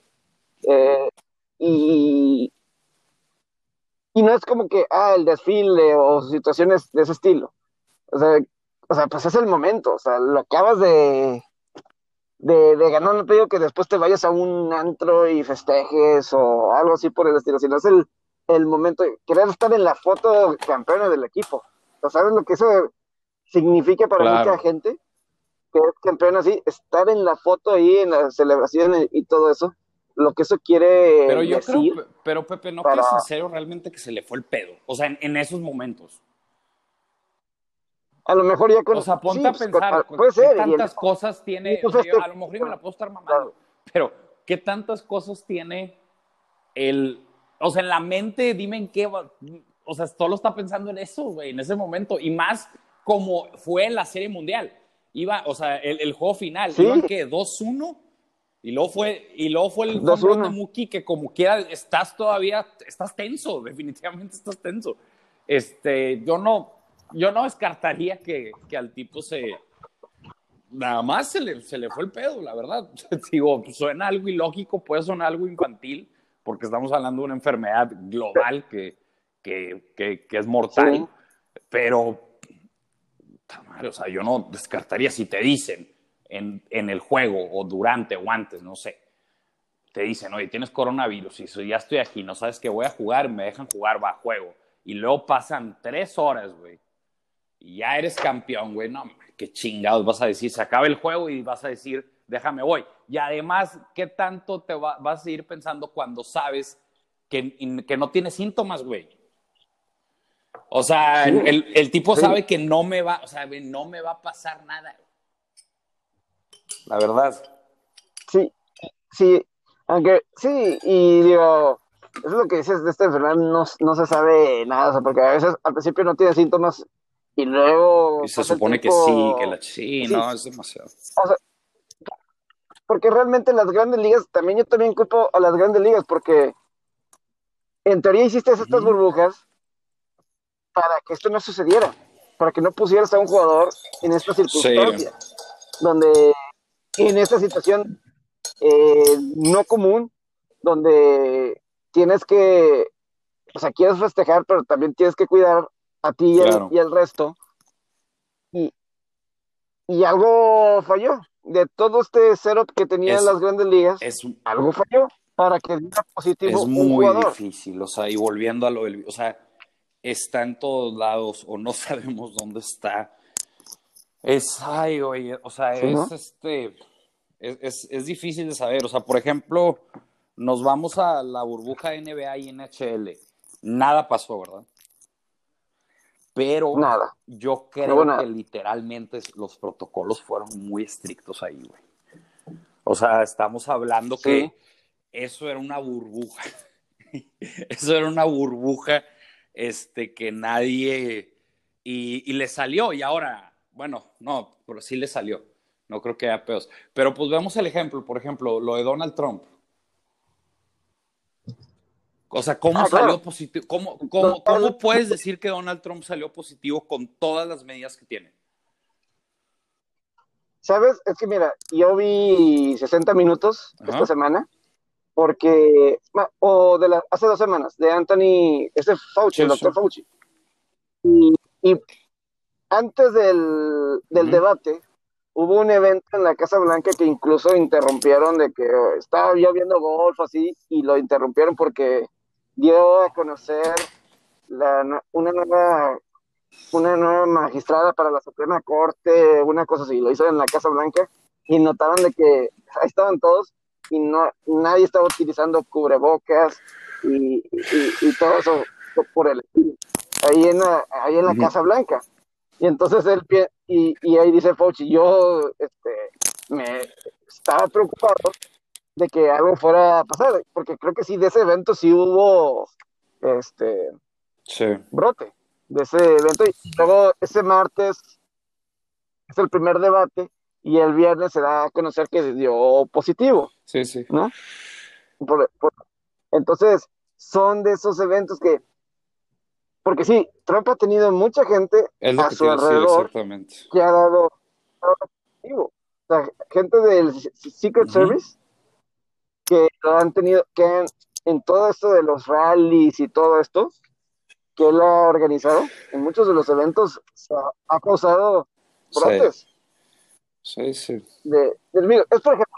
Eh, y, y no es como que, ah, el desfile o situaciones de ese estilo. O sea, o sea pues es el momento. O sea, lo acabas de, de, de ganar. No te digo que después te vayas a un antro y festejes o algo así por el estilo, sino es el, el momento de querer estar en la foto campeona del equipo. ¿O sabes lo que eso significa para claro. mucha gente? Que es campeona así, estar en la foto ahí, en la celebración y todo eso, lo que eso quiere pero yo decir. Creo, pero Pepe, ¿no para... crees en serio realmente que se le fue el pedo? O sea, en, en esos momentos. A lo mejor ya con... O sea, ponte sí, a pensar, con, puede ¿qué ser, tantas el, cosas tiene? O sea, yo, a lo mejor yo me la puedo estar mamando, claro. pero ¿qué tantas cosas tiene el... O sea, en la mente, dime en qué... O sea, solo está pensando en eso, güey, en ese momento. Y más como fue en la Serie Mundial. iba, o sea, el, el juego final, ¿sí? Iban que dos uno y luego fue, y luego fue el hombro de Mookie, que como quiera estás todavía, estás tenso, definitivamente estás tenso. Este, yo no, yo no descartaría que, que al tipo se, nada más se le, se le fue el pedo, la verdad. Digo, suena algo ilógico, puede sonar algo infantil, porque estamos hablando de una enfermedad global que, que, que, que es mortal, sí. Pero, tamar, o sea, yo no descartaría si te dicen en, en el juego o durante o antes, no sé, te dicen, oye, tienes coronavirus y si ya estoy aquí, no sabes que voy a jugar, me dejan jugar, va, juego. Y luego pasan tres horas, güey, y ya eres campeón, güey, no, qué chingados vas a decir, se acaba el juego y vas a decir, déjame, voy. Y además, ¿qué tanto te va, vas a seguir pensando cuando sabes que, que no tienes síntomas, güey? O sea, sí. el, el tipo sí. sabe que no me va, o sea, no me va a pasar nada. La verdad. Sí, sí, aunque sí, y digo, eso es lo que dices de esta enfermedad, no, no se sabe nada, o sea, porque a veces al principio no tienes síntomas y luego... Y se supone tiempo, que sí, que la sí, sí, no, es demasiado. O sea, porque realmente las grandes ligas, también yo también culpo a las grandes ligas, porque en teoría hiciste estas burbujas para que esto no sucediera, para que no pusieras a un jugador en esta circunstancia, sí. Donde en esta situación eh, no común, donde tienes que, o sea, quieres festejar, pero también tienes que cuidar a ti y, claro. el, y el resto, y, y algo falló. De todo este setup que tenían es, las grandes ligas, es, algo falló para que diera positivo un jugador. Es muy difícil, o sea, y volviendo a lo del... O sea, está en todos lados, o no sabemos dónde está. Es, ay, oye, o sea, ¿sí, es, no? este, es, es, es difícil de saber. O sea, por ejemplo, nos vamos a la burbuja de N B A y N H L. Nada pasó, ¿verdad? Pero nada. Yo creo no, que literalmente los protocolos fueron muy estrictos ahí, güey. O sea, estamos hablando sí. que eso era una burbuja. Eso era una burbuja este, que nadie... Y, y le salió, y ahora... Bueno, no, pero sí le salió. No creo que haya peos. Pero pues vemos el ejemplo, por ejemplo, lo de Donald Trump. O sea, ¿cómo ah, claro. salió positivo? ¿Cómo, cómo, ¿Cómo puedes decir que Donald Trump salió positivo con todas las medidas que tiene? ¿Sabes? Es que mira, yo vi sesenta minutos ajá. esta semana, porque, o de la, hace dos semanas, de Anthony, este Fauci, sí, el doctor sí. Fauci. Y, y antes del, del uh-huh. debate, hubo un evento en la Casa Blanca que incluso interrumpieron de que estaba yo viendo golf así, y lo interrumpieron porque... dio a conocer la, una nueva una nueva magistrada para la Suprema Corte, una cosa así, lo hizo en la Casa Blanca, y notaron de que ahí estaban todos, y no nadie estaba utilizando cubrebocas y, y, y todo eso por el ahí en la, ahí en la uh-huh. Casa Blanca. Y entonces él, y, y ahí dice Fauci, yo este, me estaba preocupado de que algo fuera a pasar, porque creo que sí, de ese evento sí hubo este sí. brote, de ese evento, y luego ese martes es el primer debate, y el viernes se da a conocer que dio positivo. Sí, sí. ¿No? Por, por, entonces, son de esos eventos que, porque sí, Trump ha tenido mucha gente a su alrededor que ha dado positivo. O sea, gente del Secret uh-huh. Service que han tenido, que han, en todo esto de los rallies y todo esto, que él ha organizado, en muchos de los eventos se ha, ha causado brotes. Sí, sí. sí. De, de, es por ejemplo,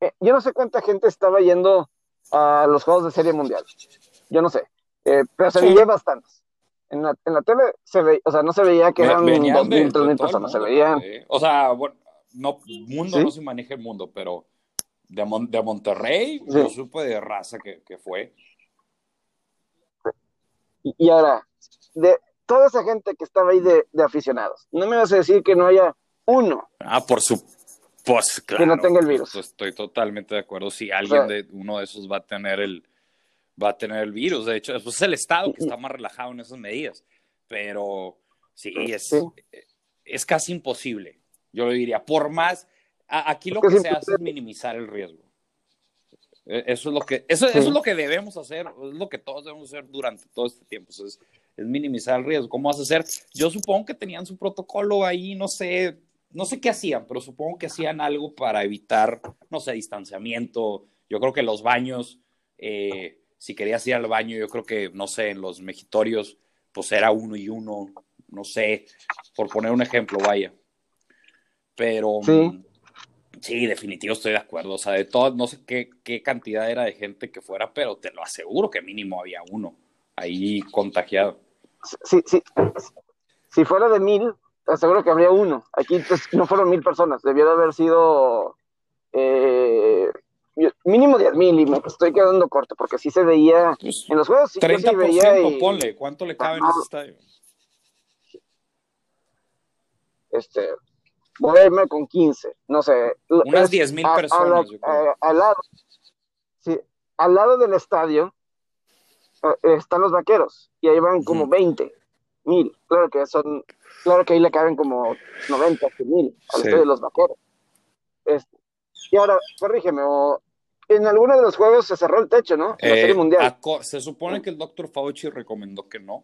eh, yo no sé cuánta gente estaba yendo a los Juegos de Serie Mundial, yo no sé, eh, pero se sí. veía bastantes. En la, en la tele, se ve, o sea, no se veía que eran dos mil, tres mil personas, se veían. Eh. O sea, bueno, no, mundo ¿sí? no se maneja el mundo, pero... De, Mon- de Monterrey, sí. yo supe de raza que, que fue. Y ahora, de toda esa gente que estaba ahí de, de aficionados, no me vas a decir que no haya uno. Ah, por su pues, claro, que no tenga el virus. Estoy totalmente de acuerdo. Si alguien o sea, de uno de esos va a tener el va a tener el virus, de hecho, es el estado que está más relajado en esas medidas. Pero sí, es, ¿sí? es casi imposible. yo lo diría. Por más, a, aquí lo que se hace es minimizar el riesgo. Eso es lo que, eso, eso es lo que debemos hacer, es lo que todos debemos hacer durante todo este tiempo. Entonces, es minimizar el riesgo. ¿Cómo vas a hacer? Yo supongo que tenían su protocolo ahí, no sé, no sé qué hacían, pero supongo que hacían algo para evitar, no sé, distanciamiento. Yo creo que los baños, eh, si querías ir al baño, yo creo que, no sé, en los mejitorios, pues era uno y uno, no sé, por poner un ejemplo, vaya. Pero... sí. Sí, definitivo, estoy de acuerdo. O sea, de todas, no sé qué, qué cantidad era de gente que fuera, pero te lo aseguro que mínimo había uno ahí contagiado. Sí, sí. Si fuera de mil, te aseguro que habría uno. Aquí pues, no fueron mil personas, debió de haber sido eh, mínimo diez mil y me estoy quedando corto, porque sí se veía pues, en los juegos. Sí, treinta por ciento, sí veía y... ponle, ¿cuánto le cabe ah, en ese estadio? Este... voy a irme con quince, no sé. Unas diez mil personas. A, a, a, al, lado, sí, al lado del estadio uh, están los Vaqueros y ahí van como uh-huh. veinte mil. Claro que son, claro que ahí le caben como noventa mil al sí. estadio de los Vaqueros. Este, y ahora, corrígeme, o, en alguno de los juegos se cerró el techo, ¿no? En eh, la Serie Mundial. Co- se supone que el doctor Fauci recomendó que no,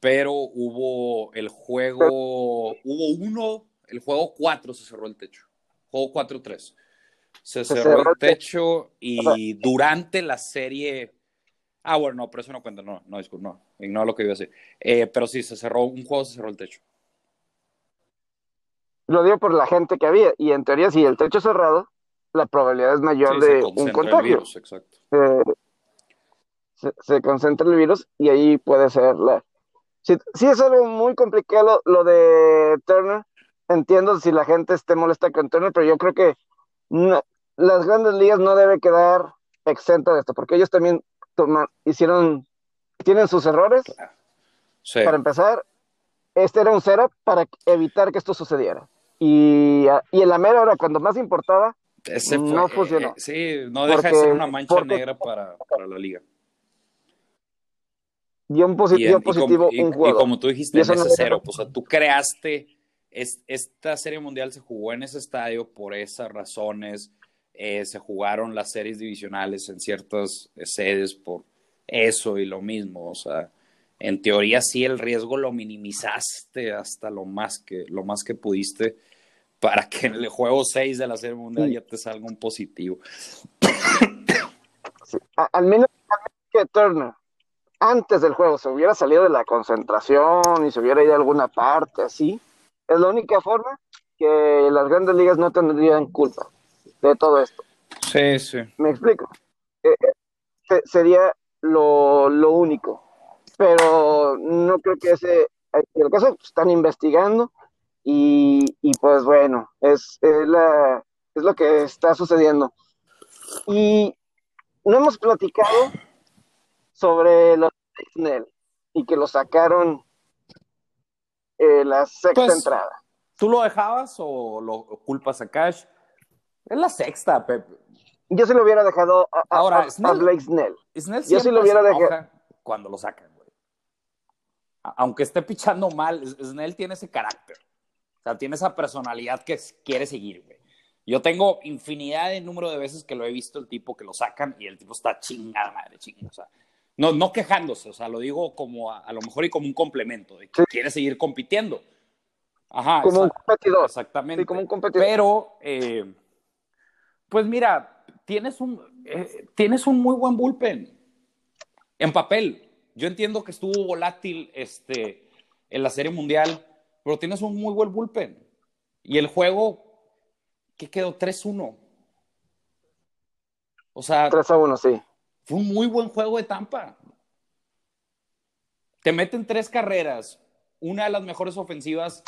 pero hubo el juego, hubo uno. El juego cuatro se cerró el techo. Juego cuatro tres. Se, se cerró, cerró el techo y o sea, durante la serie... Ah, bueno, no, pero eso no cuenta. No, no, disculpa, no. Ignoro lo que iba a decir. Eh, pero sí, se cerró un juego, se cerró el techo. Lo digo por la gente que había. Y en teoría, si el techo es cerrado, la probabilidad es mayor sí, de un contagio. El virus, exacto. Eh, se, se concentra el virus y ahí puede ser la... Sí, sí es algo muy complicado lo, lo de Turner. Entiendo si la gente esté molesta con Turner, pero yo creo que no, las grandes ligas no debe quedar exenta de esto, porque ellos también toman, hicieron, tienen sus errores. Claro. Sí. Para empezar, este era un setup para evitar que esto sucediera. Y, y en la mera hora, cuando más importaba, fue, no funcionó. Eh, sí, no deja porque, de ser una mancha porque, negra para, para la liga. Y un posi- y en, y positivo, y como, un juego. Y, y como tú dijiste, es cero. Pues, o sea, tú creaste... Esta Serie Mundial se jugó en ese estadio por esas razones, eh, se jugaron las series divisionales en ciertas sedes por eso y lo mismo, o sea, en teoría sí el riesgo lo minimizaste hasta lo más que, lo más que pudiste para que en el juego seis de la Serie Mundial sí. ya te salga un positivo. Sí. A, al menos que Turner antes del juego se hubiera salido de la concentración y se hubiera ido a alguna parte así. Es la única forma que las grandes ligas no tendrían culpa de todo esto. Sí, sí. ¿Me explico? Eh, eh, sería lo, lo único. Pero no creo que ese... En el caso, pues, están investigando y, y pues bueno, es, es, la, es lo que está sucediendo. Y no hemos platicado sobre los Snell y que lo sacaron... Eh, la sexta pues, entrada. ¿Tú lo dejabas o lo culpas a Cash? Es la sexta, Pepe. Yo sí lo hubiera dejado a, a, Ahora, a, Snell, a Blake Snell. Snell Yo sí lo hubiera dejado. Cuando lo sacan, güey. Aunque esté pichando mal, Snell tiene ese carácter. O sea, tiene esa personalidad que quiere seguir, güey. Yo tengo infinidad de número de veces que lo he visto el tipo que lo sacan y el tipo está chingada madre, chingada. O sea, No, no quejándose, o sea, lo digo como a, a lo mejor y como un complemento, de que sí. quiere seguir compitiendo. Ajá. Como un competidor. Exactamente. Sí, como un competidor. Pero, eh, pues mira, tienes un, eh, tienes un muy buen bullpen en papel. Yo entiendo que estuvo volátil este, en la Serie Mundial, pero tienes un muy buen bullpen. Y el juego, ¿qué quedó? tres uno. O sea... tres a uno, sí. Fue un muy buen juego de Tampa. Te meten tres carreras, una de las mejores ofensivas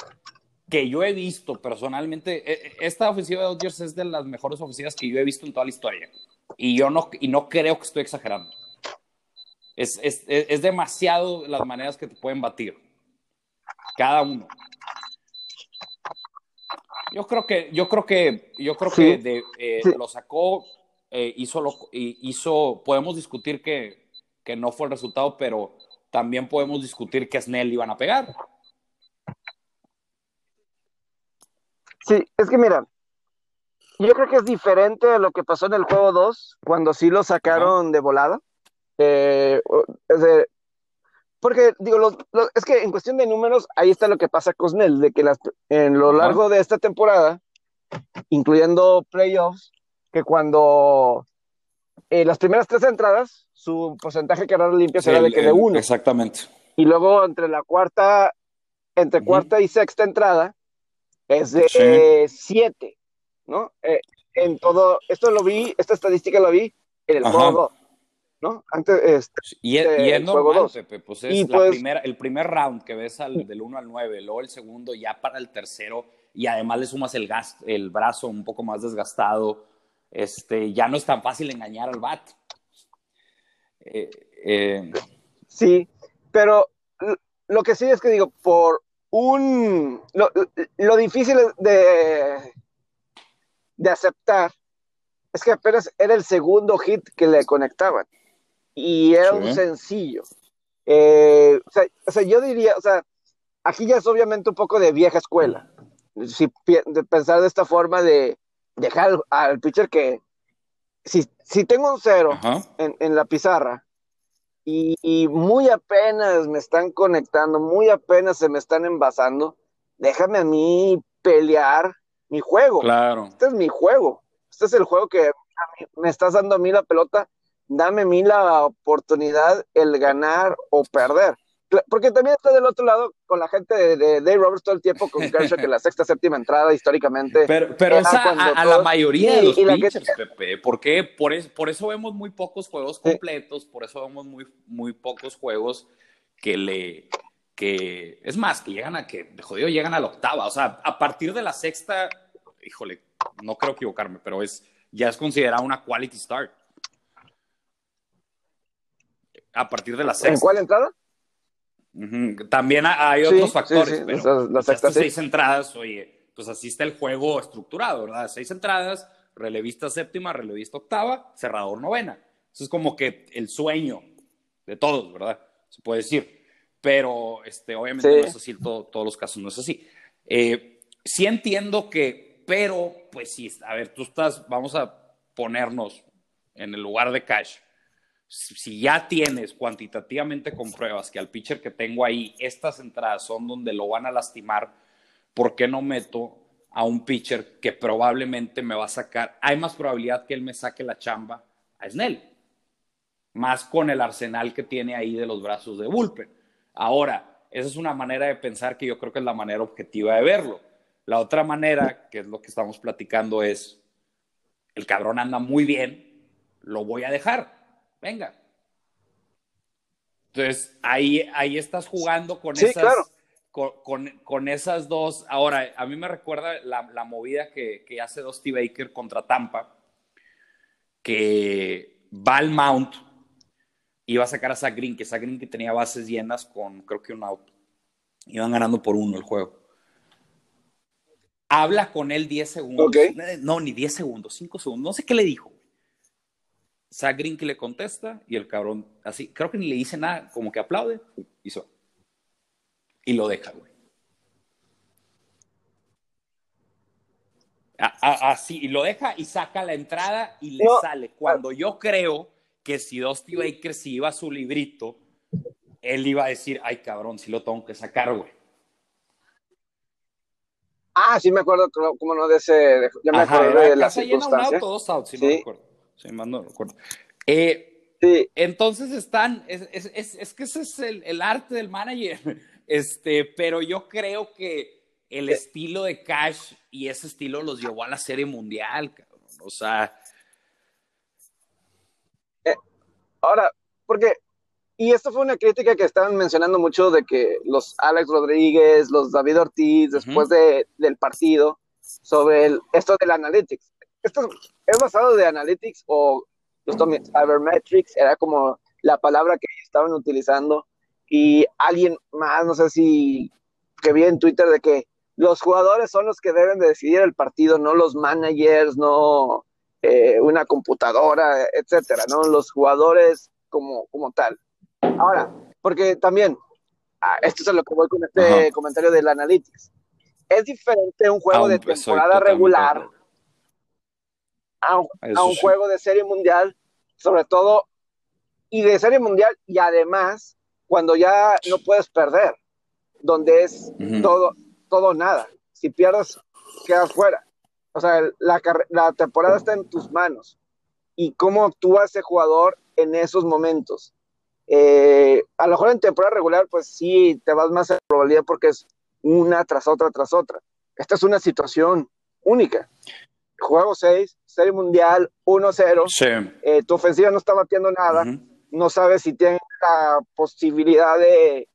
que yo he visto personalmente. Esta ofensiva de Dodgers es de las mejores ofensivas que yo he visto en toda la historia. Y yo no, y no creo que estoy exagerando. Es, es, es demasiado las maneras que te pueden batir. Cada uno. Yo creo que, yo creo que, yo creo sí. que de, eh, sí. lo sacó. Eh, hizo, lo, hizo podemos discutir que, que no fue el resultado, pero también podemos discutir que a Snell iban a pegar. Sí, es que mira, yo creo que es diferente a lo que pasó en el juego dos, cuando sí lo sacaron uh-huh. de volada. Eh, es de, porque, digo, los, los, es que en cuestión de números, ahí está lo que pasa con Snell, de que las, en lo largo uh-huh. de esta temporada, incluyendo playoffs, que cuando eh, las primeras tres entradas, su porcentaje de carreras limpias era de que de uno. Exactamente. Y luego entre la cuarta, entre uh-huh. cuarta y sexta entrada, es de sí. eh, siete, ¿no? Eh, en todo, esto lo vi, esta estadística la vi en el Ajá. juego dos, ¿no? Antes, este, y, el, y el juego normal, dos. Pepe, pues es y la pues, primera, el primer round que ves al, del uno al nueve, luego el segundo ya para el tercero, y además le sumas el, gas, el brazo un poco más desgastado, este, ya no es tan fácil engañar al bat. Eh, eh. Sí, pero lo que sí es que digo, por un... Lo, lo difícil de... de aceptar, es que apenas era el segundo hit que le conectaban, y era sí. un sencillo, eh, o sea, o sea, yo diría, o sea, aquí ya es obviamente un poco de vieja escuela, si pi- de pensar de esta forma de dejar al, al pitcher que, si, si tengo un cero en, en la pizarra, y, y muy apenas me están conectando, muy apenas se me están envasando, déjame a mí pelear mi juego, claro. Este es mi juego, este es el juego que mí, me estás dando a mí la pelota, dame a mí la oportunidad, el ganar o perder, porque también está del otro lado con la gente de, de Dave Roberts todo el tiempo con Kershaw, que la sexta, séptima entrada históricamente, pero, pero esa a, a la mayoría de los pitchers, que... Pepe, porque por, es, por eso vemos muy pocos juegos completos, sí. por eso vemos muy, muy pocos juegos que le... que es más, que llegan a que, de jodido, llegan a la octava, o sea, a partir de la sexta, híjole, no creo equivocarme, pero es, ya es considerada una quality start. A partir de la sexta. ¿En cuál entrada? Uh-huh. También hay sí, otros factores, sí, sí. pero o sea, la sexta, sí. seis entradas, oye, pues así está el juego estructurado, ¿verdad? Seis entradas, relevista séptima, relevista octava, cerrador novena. Eso es como que el sueño de todos, ¿verdad? Se puede decir. Pero este, obviamente sí. no es así, todo, todos los casos no es así. Eh, sí entiendo que, pero pues sí, a ver, tú estás, vamos a ponernos en el lugar de Cash. Si, si ya tienes cuantitativamente compruebas que al pitcher que tengo ahí, estas entradas son donde lo van a lastimar, ¿por qué no meto a un pitcher que probablemente me va a sacar? Hay más probabilidad que él me saque la chamba a Snell, más con el arsenal que tiene ahí de los brazos de bullpen. Ahora, esa es una manera de pensar que yo creo que es la manera objetiva de verlo. La otra manera, que es lo que estamos platicando, es el cabrón anda muy bien, lo voy a dejar, venga. Entonces, ahí, ahí estás jugando con, sí, esas, claro. con, con, con esas dos. Ahora, a mí me recuerda la, la movida que, que hace Dusty Baker contra Tampa, que va al mount, iba a sacar a Zach Green, que Zach Green que tenía bases llenas con, creo que un out. Iban ganando por uno el juego. Habla con él diez segundos. Okay. No, ni diez segundos, cinco segundos. No sé qué le dijo. Zach Green que le contesta y el cabrón, así, creo que ni le dice nada, como que aplaude, hizo. Y lo deja, güey. Así, y lo deja y saca la entrada y le no. sale. Cuando yo creo... que si Dusty Baker si iba a su librito, él iba a decir, ay cabrón, si lo tengo que sacar, güey. Ah, sí me acuerdo, como no de ese, ya me Ajá, acuerdo de la circunstancia. Llena un auto, dos outs, si sí. no recuerdo. Sí, más no recuerdo. Eh, sí. Entonces están, es, es, es, es que ese es el, el arte del manager, este, pero yo creo que el sí. estilo de Cash y ese estilo los llevó a la Serie Mundial, cabrón, o sea... Ahora, porque, y esto fue una crítica que estaban mencionando mucho de que los Alex Rodríguez, los David Ortiz, después uh-huh. de, del partido, sobre el, esto del Analytics. Esto es basado de Analytics o los Cybermetrics, era como la palabra que estaban utilizando. Y alguien más, no sé si, que vi en Twitter de que los jugadores son los que deben de decidir el partido, no los managers, no... Eh, una computadora, etcétera, ¿no? Los jugadores como, como tal. Ahora, porque también, ah, esto es a lo que voy con este Ajá. comentario del Analytics. es diferente un juego de temporada regular a un, a un juego de serie mundial, sobre todo, y de serie mundial, y además cuando ya no puedes perder, donde es uh-huh. todo todo nada, si pierdes quedas fuera, o sea la, la temporada está en tus manos y cómo actúa ese jugador en esos momentos. Eh, a lo mejor en temporada regular pues sí te vas más a la probabilidad porque es una tras otra tras otra. Esta es una situación única. Juego seis, serie mundial, uno cero. Sí. Eh, tu ofensiva no está batiendo nada. Uh-huh. No sabes si tienes la posibilidad de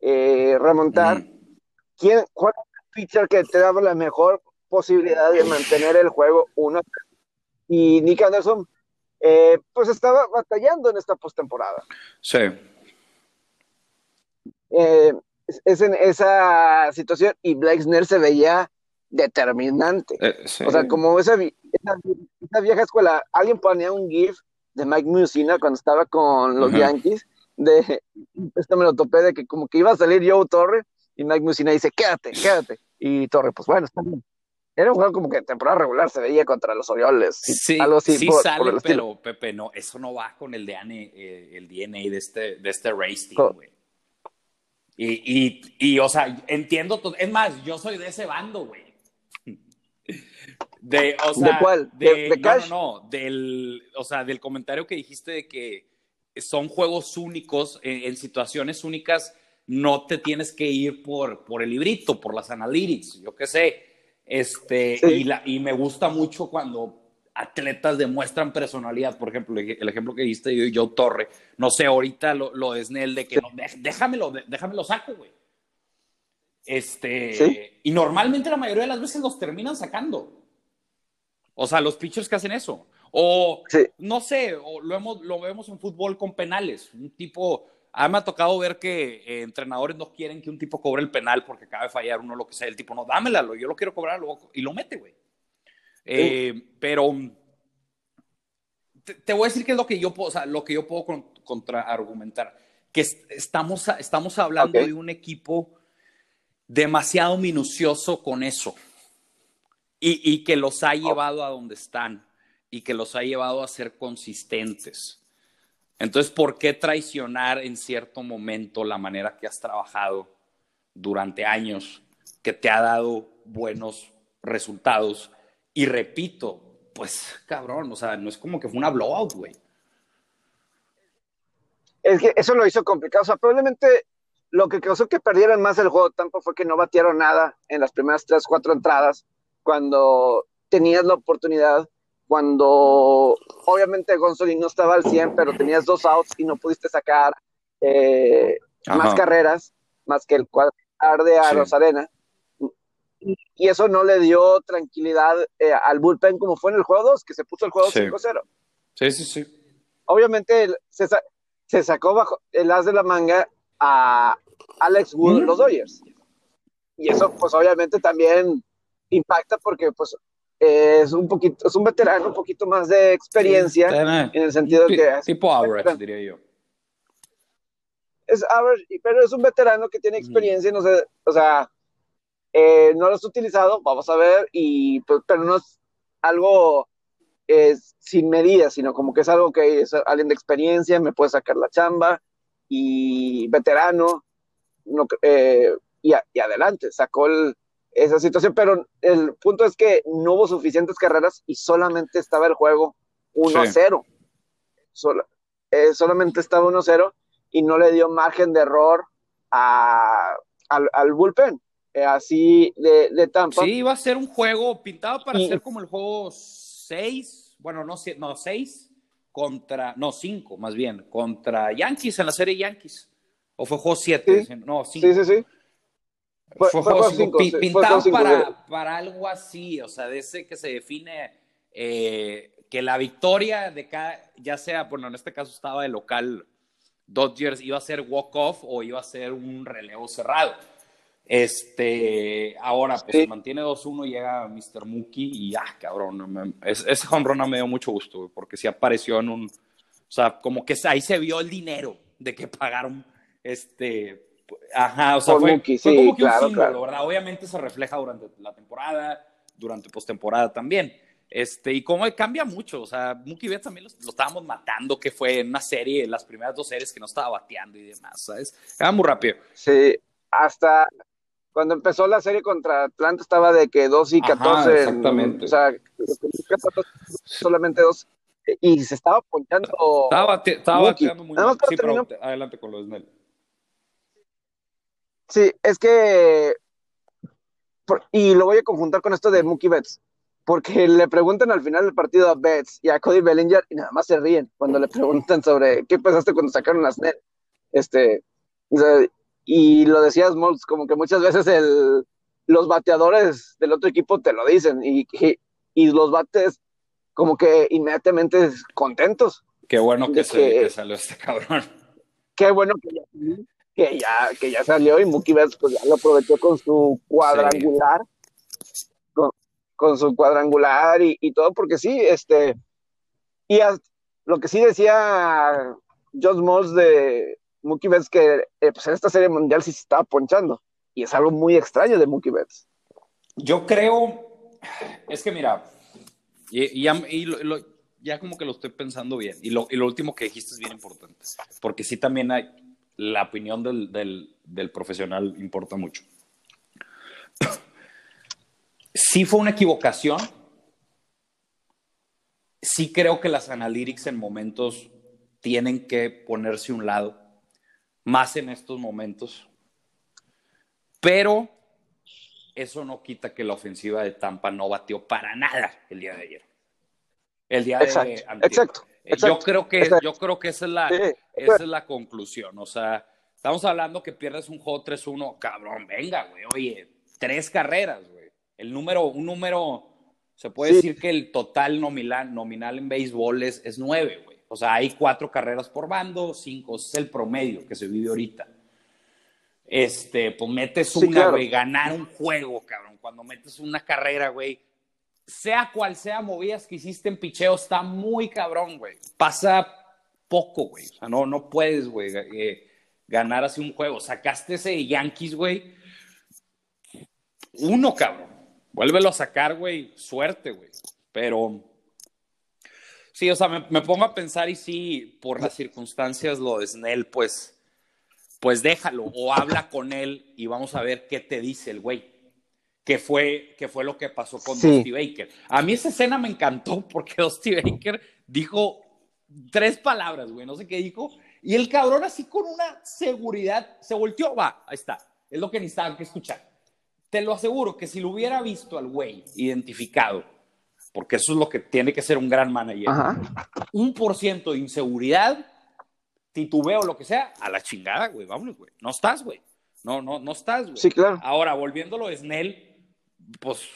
eh, remontar. Uh-huh. ¿Quién, ¿Cuál es el pitcher que te da la mejor posibilidad de mantener el juego uno cero? Y Nick Anderson, eh, pues estaba batallando en esta postemporada. Sí. Eh, es en esa situación y Blake Snell se veía determinante. Eh, sí. O sea, como esa, esa, esa vieja escuela, alguien ponía un GIF de Mike Mussina cuando estaba con los uh-huh. Yankees, de esto me lo topé, de que como que iba a salir Joe Torre y Mike Mussina dice, quédate, quédate. Y Torre, pues bueno, está bien. Era un juego como que en temporada regular se veía contra los Orioles. Sí, algo así, sí por, sale, por pero Pepe, no, eso no va con el D N A, eh, el D N A de este, de este race team, güey. Y, y, y, o sea, entiendo todo. Es más, yo soy de ese bando, güey. De, o sea, ¿de cuál? ¿De, de, de no, Cash? No, no, del, o sea, del comentario que dijiste de que son juegos únicos, en, en situaciones únicas, no te tienes que ir por, por el librito, por las analytics, yo qué sé. Este, sí. y, la, y me gusta mucho cuando atletas demuestran personalidad. Por ejemplo, el ejemplo que diste de Joe Torre, no sé, ahorita lo, lo de Snell, de que sí. no, déjamelo, déjamelo saco, güey. Este, ¿sí? Y normalmente la mayoría de las veces los terminan sacando. O sea, los pitchers que hacen eso. O, sí. no sé, o lo, hemos, lo vemos en fútbol con penales. Un tipo, a mí me ha tocado ver que eh, entrenadores no quieren que un tipo cobre el penal porque acaba de fallar uno, lo que sea. El tipo, no, dámela, yo lo quiero cobrar, lo, y lo mete, güey. Eh, sí. Pero te, te voy a decir que es lo que yo puedo, o sea, lo que yo puedo con, contraargumentar. Que es, estamos, estamos hablando okay. de un equipo demasiado minucioso con eso y, y que los ha llevado a donde están y que los ha llevado a ser consistentes. Entonces, ¿por qué traicionar en cierto momento la manera que has trabajado durante años, que te ha dado buenos resultados? Y repito, pues, cabrón, o sea, no es como que fue una blowout, güey. Es que eso lo hizo complicado. O sea, probablemente lo que causó que perdieran más el juego tampoco fue que no batearon nada en las primeras tres, cuatro entradas, cuando tenías la oportunidad, cuando obviamente Gonsolin no estaba al cien, pero tenías dos outs y no pudiste sacar eh, más carreras, más que el cuadrangular de sí. Rosarena. Y, y eso no le dio tranquilidad eh, al bullpen como fue en el juego dos, que se puso el juego sí. cinco cero. Sí, sí, sí. Obviamente el, se, sa- se sacó bajo el as de la manga a Alex Wood en los Dodgers. Y eso, pues, obviamente también impacta porque, pues, eh, es un poquito, es un veterano, un poquito más de experiencia sí, en el sentido P- que... Tipo average, diría yo. Es average, pero es un veterano que tiene experiencia mm. y no sé, o sea, eh, no lo has utilizado, vamos a ver, y pues, pero no es algo eh, sin medidas, sino como que es algo que es alguien de experiencia, me puede sacar la chamba, y veterano, no, eh, y, a, y adelante, sacó el, esa situación, pero el punto es que no hubo suficientes carreras y solamente estaba el juego uno cero. Sí. Sol, eh, solamente estaba uno cero y no le dio margen de error a, al, al bullpen, eh, así de, de Tampa. Sí, iba a ser un juego pintado para y, ser como el juego seis, bueno, no seis, no, seis. Contra, no, cinco más bien, contra Yankees, en la serie Yankees. ¿O fue juego siete? Sí, no, cinco. Sí, sí, sí. Fue, fue juego cinco. P- sí, pintado cinco, para, cinco. Para algo así, o sea, de ese que se define eh, que la victoria de cada, ya sea, bueno, en este caso estaba de local Dodgers, iba a ser walk-off o iba a ser un relevo cerrado. Este, ahora, pues sí. se mantiene dos uno, llega míster Mookie y ah, cabrón, me, es, ese home run me dio mucho gusto, güey, porque sí apareció en un, o sea, como que ahí se vio el dinero de que pagaron, este, Ajá, o sea, fue, Mookie, fue sí, como que claro, un símbolo, claro. ¿Verdad? Obviamente se refleja durante la temporada, durante postemporada también. Este, y como cambia mucho, o sea, Mookie Betts también lo estábamos matando, que fue en una serie, en las primeras dos series que no estaba bateando y demás, ¿sabes? Era muy rápido. Sí, hasta cuando empezó la serie contra Atlanta estaba de que dos y catorce. Ajá, exactamente. O sea, solamente dos. Y se estaba ponchando. Estaba, bate, estaba bateando muy bien. Sí, pero adelante con lo de Snell. Sí, es que, por, y lo voy a conjuntar con esto de Mookie Betts, porque le preguntan al final del partido a Betts y a Cody Bellinger y nada más se ríen cuando le preguntan sobre qué pensaste cuando sacaron a Snell. Este, y lo decía Smoltz, como que muchas veces el, los bateadores del otro equipo te lo dicen y, y, y los bates como que inmediatamente contentos. Qué bueno que, se, que, que salió este cabrón. Qué bueno que ya... Que ya, que ya salió y Mookie Betts pues ya lo aprovechó con su cuadrangular, sí. con, con su cuadrangular y, y todo, porque sí, este, y lo que sí decía Josh Moss de Mookie Betts, que eh, pues en esta serie mundial sí se estaba ponchando, y es algo muy extraño de Mookie Betts. Yo creo, es que mira, y, y, y lo, lo, ya como que lo estoy pensando bien, y lo, y lo último que dijiste es bien importante, porque sí también hay... La opinión del, del, del profesional importa mucho. Sí fue una equivocación. Sí creo que las analytics en momentos tienen que ponerse a un lado, más en estos momentos. Pero eso no quita que la ofensiva de Tampa no batió para nada el día de ayer. El día exacto, de antier. Exacto. Exacto, yo creo que, yo creo que esa, es la, sí, esa es la conclusión. O sea, estamos hablando que pierdes un juego tres uno. Cabrón, venga, güey. Oye, tres carreras, güey. El número, un número, se puede sí. decir que el total nominal, nominal en béisbol es, es nueve, güey. O sea, hay cuatro carreras por bando, cinco es el promedio que se vive ahorita. Este, pues metes una, sí, claro. güey, ganar un juego, cabrón. Cuando metes una carrera, güey. Sea cual sea movidas que hiciste en picheo, está muy cabrón, güey. Pasa poco, güey. O sea, no, no puedes, güey, eh, ganar así un juego. Sacaste ese Yankees, güey. Uno, cabrón. Vuélvelo a sacar, güey. Suerte, güey. Pero sí, o sea, me, me pongo a pensar y sí, por las circunstancias, lo de Snell, pues, pues déjalo o habla con él y vamos a ver qué te dice el güey. Que fue, que fue lo que pasó con sí. Dusty Baker. A mí esa escena me encantó porque Dusty Baker dijo tres palabras, güey, no sé qué dijo. Y el cabrón así con una seguridad se volteó, va, ahí está. Es lo que necesitaban que escuchar. Te lo aseguro que si lo hubiera visto al güey identificado, porque eso es lo que tiene que ser un gran manager, ajá. un por ciento de inseguridad, titubeo, lo que sea, a la chingada, güey, vámonos, güey. No estás, güey. No, no, no estás, güey. Sí, claro. Ahora, volviéndolo a Snell, pues,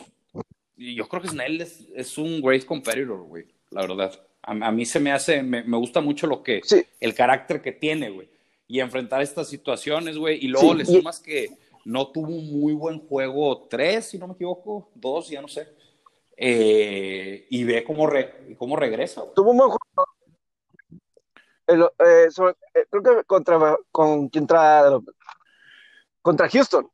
yo creo que Snell es, es un great competitor, güey, la verdad. A, a mí se me hace, me, me gusta mucho lo que, sí. el carácter que tiene, güey, y enfrentar estas situaciones, güey, y luego sí, le sumas y... que no tuvo un muy buen juego tres, si no me equivoco, dos, ya no sé, eh, y ve cómo, re, cómo regresa, güey. Tuvo un buen juego. El, eh, sobre, eh, creo que contra, con quien tra... contra Houston.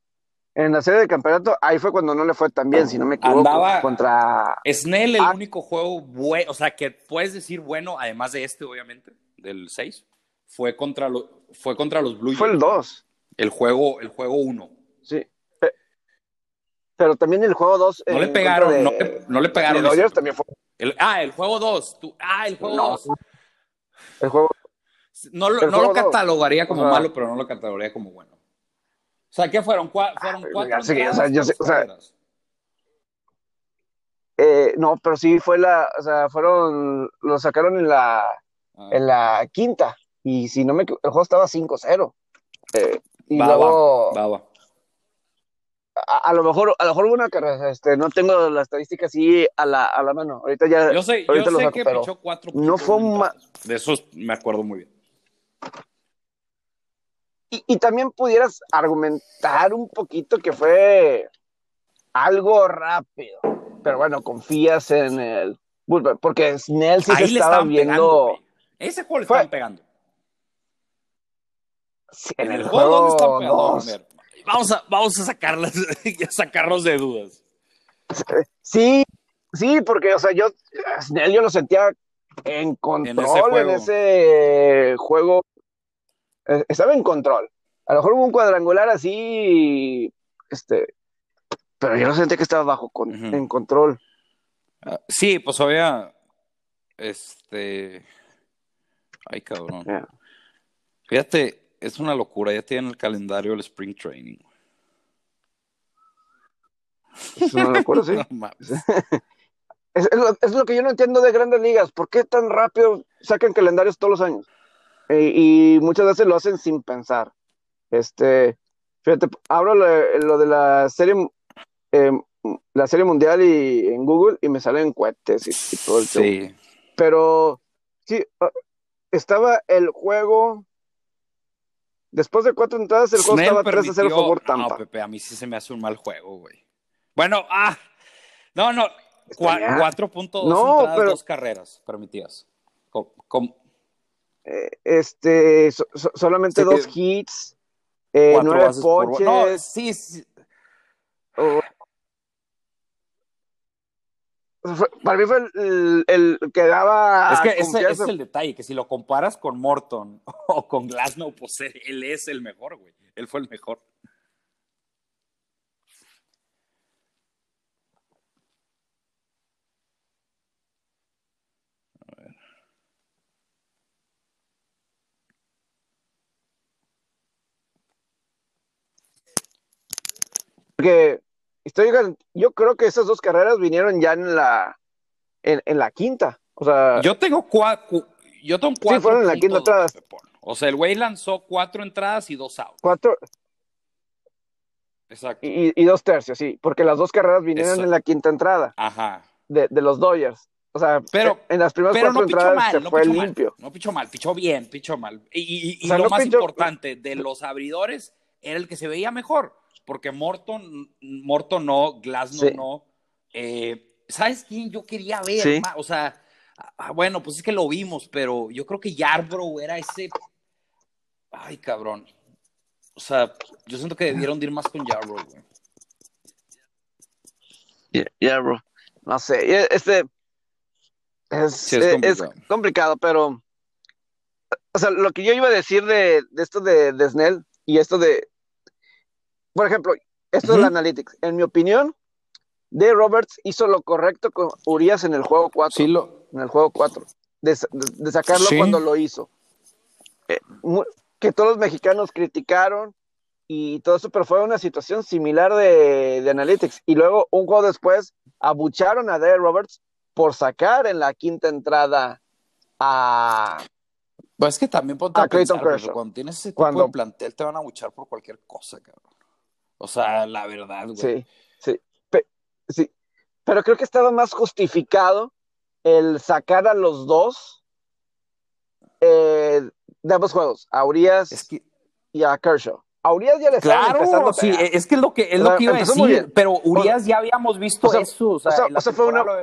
En la serie de campeonato, ahí fue cuando no le fue tan bien, si no me equivoco. Andaba contra... Snell, el ah. único juego bueno, o sea, que puedes decir bueno, además de este, obviamente, del seis, fue contra, lo, fue contra los Blue Jays. Fue el dos. El juego uno. El juego sí. Pero también el juego dos... No, eh, no, no, no le pegaron. El Dodgers también fue... El, ah, el juego dos. Ah, el juego dos. No, el juego... No, el no juego lo catalogaría dos. Como o sea, malo, pero no lo catalogaría como bueno. O sea, ¿qué fueron? ¿Cuá- fueron cuatro? Ah, sí, o sea, yo sé, o sea, eh, no, pero sí fue la, o sea, fueron, lo sacaron en la, ah. en la quinta, y si no me equivoco, el juego estaba cinco cero. Eh, y va, luego, va, va. A, a lo mejor, a lo mejor hubo una carrera, este, no tengo la estadística así a la, a la mano, ahorita ya, yo sé, ahorita yo sé saco, que pichó cuatro. No fue un ma- de esos me acuerdo muy bien. Y, y también pudieras argumentar un poquito que fue algo rápido. Pero bueno, confías en el bullpen. Porque Snell sí ahí se estaba viendo... Pegando, ese juego le fue... estaban pegando. Sí, en, en el, el juego, juego dos. Dos. Vamos a, vamos a sacarlas, a sacarnos de dudas. Sí, sí, porque, o sea, yo, Snell, yo lo sentía en control en ese juego. En ese juego estaba en control. A lo mejor hubo un cuadrangular así, este, pero yo lo sentía que estaba bajo con, uh-huh. en control. Uh, sí, pues había, este, ay cabrón. Yeah. Fíjate. Es una locura, ya tienen el calendario del Spring Training. Es una locura, sí. No, es, es, lo, es lo que yo no entiendo de Grandes Ligas. ¿Por qué tan rápido sacan calendarios todos los años? Eh, y muchas veces lo hacen sin pensar. Este, fíjate, abro lo, lo de la serie, eh, la serie mundial y en Google y me salen cohetes y, y todo el show. Sí. Pero sí, estaba el juego. Después de cuatro entradas, el juego estaba tres a cero a favor Tampa. No, Pepe, a mí sí se me hace un mal juego, güey. Bueno, ah, no, no, cuatro punto dos no, entradas, pero, dos carreras permitidas. ¿Cómo? ¿Cómo? Eh, este, so, so, solamente sí, dos hits, eh, nueve ponches. Por... No, sí, sí. Oh. Para mí fue el, el, el que daba. Es que ese es el detalle, que si lo comparas con Morton o con Glasnow, pues él es el mejor, güey. Él fue el mejor. A ver. Porque Estoy, yo creo que esas dos carreras vinieron ya en la en, en la quinta. O sea, yo tengo cuatro. Yo tengo cuatro. Sí, fueron en la quinta entrada. O sea, el güey lanzó cuatro entradas y dos outs. Cuatro. Exacto. Y, y dos tercios, sí. Porque las dos carreras vinieron Eso. en la quinta entrada. Ajá. De, de los Dodgers. O sea, pero, en las primeras pero cuatro no entradas mal, se no fue limpio. Mal, no pichó mal, pichó bien, pichó mal. Y, y, y o sea, lo no más pichó... importante, de los abridores, era el que se veía mejor. Porque Morton, Morton no, Glasnow sí. no. Eh, ¿Sabes quién yo quería ver? Sí. Ma, o sea, ah, bueno, pues es que lo vimos, pero yo creo que Yarbrough era ese... Ay, cabrón. O sea, yo siento que debieron de ir más con Yarbrough, güey. Yeah, Yarbrough. No sé, este... Es, sí, es, complicado. es complicado, pero... O sea, lo que yo iba a decir de, de esto de, de Snell y esto de... Por ejemplo, esto uh-huh. es la Analytics. En mi opinión, Dave Roberts hizo lo correcto con Urias en el juego cuatro. Sí, lo... En el juego cuatro. De, de, de sacarlo sí. cuando lo hizo. Eh, muy, que todos los mexicanos criticaron y todo eso, pero fue una situación similar de, de Analytics. Y luego, un juego después, abucharon a Dave Roberts por sacar en la quinta entrada a... Pues es que también ponte a, a Clayton pensar, Kershaw. Cuando tienes ese tipo cuando... de plantel, te van a abuchar por cualquier cosa, cabrón. O sea, la verdad, güey. Sí, sí, pe- sí. Pero creo que estaba más justificado el sacar a los dos eh, de ambos juegos, a Urias es que... y a Kershaw. A Urias ya le claro, estaban empezando sí, es que es lo que, es o sea, lo que iba a decir, pero Urias o, ya habíamos visto o sea, eso. O sea, o sea, o sea fue una... lo...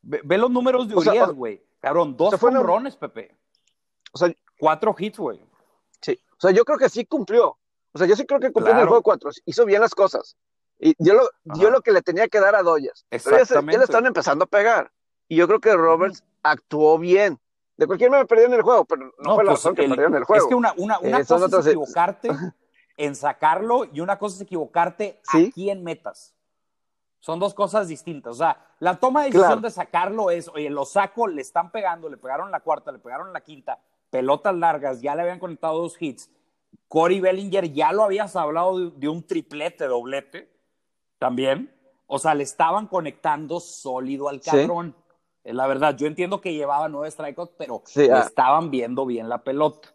Ve, ve los números de Urias, o sea, o... güey. Cabrón, dos o sea, jonrones, una... Pepe. O sea, cuatro hits, güey. Sí, o sea, yo creo que sí cumplió. O sea, yo sí creo que cumplió claro. en el juego cuatro. Hizo bien las cosas. Y yo lo, yo lo que le tenía que dar a Dodgers. Exactamente. Pero ya, ya le están empezando a pegar. Y yo creo que Roberts mm. actuó bien. De cualquier manera perdieron el juego, pero no, no fue la pues razón el, que perdieron el juego. Es que una, una, una eh, cosa es equivocarte en sacarlo y una cosa es equivocarte ¿Sí? aquí en metas. Son dos cosas distintas. O sea, la toma de decisión claro. de sacarlo es, oye, lo saco, le están pegando, le pegaron la cuarta, le pegaron la quinta, pelotas largas, ya le habían conectado dos hits. Corey Bellinger, ya lo habías hablado de, de un triplete, doblete, también. O sea, le estaban conectando sólido al cabrón. Sí. Es la verdad. Yo entiendo que llevaba nueve strikeouts, pero sí, ah. estaban viendo bien la pelota.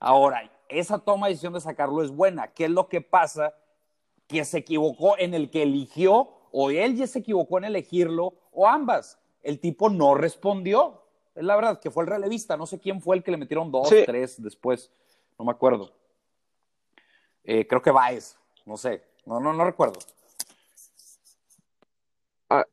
Ahora, esa toma de decisión de sacarlo es buena. ¿Qué es lo que pasa? Que se equivocó en el que eligió, o él ya se equivocó en elegirlo, o ambas. El tipo no respondió. Es la verdad, que fue el relevista. No sé quién fue el que le metieron dos, sí. tres después. No me acuerdo. Eh, creo que Baez, no sé, no, no, no recuerdo. Ah,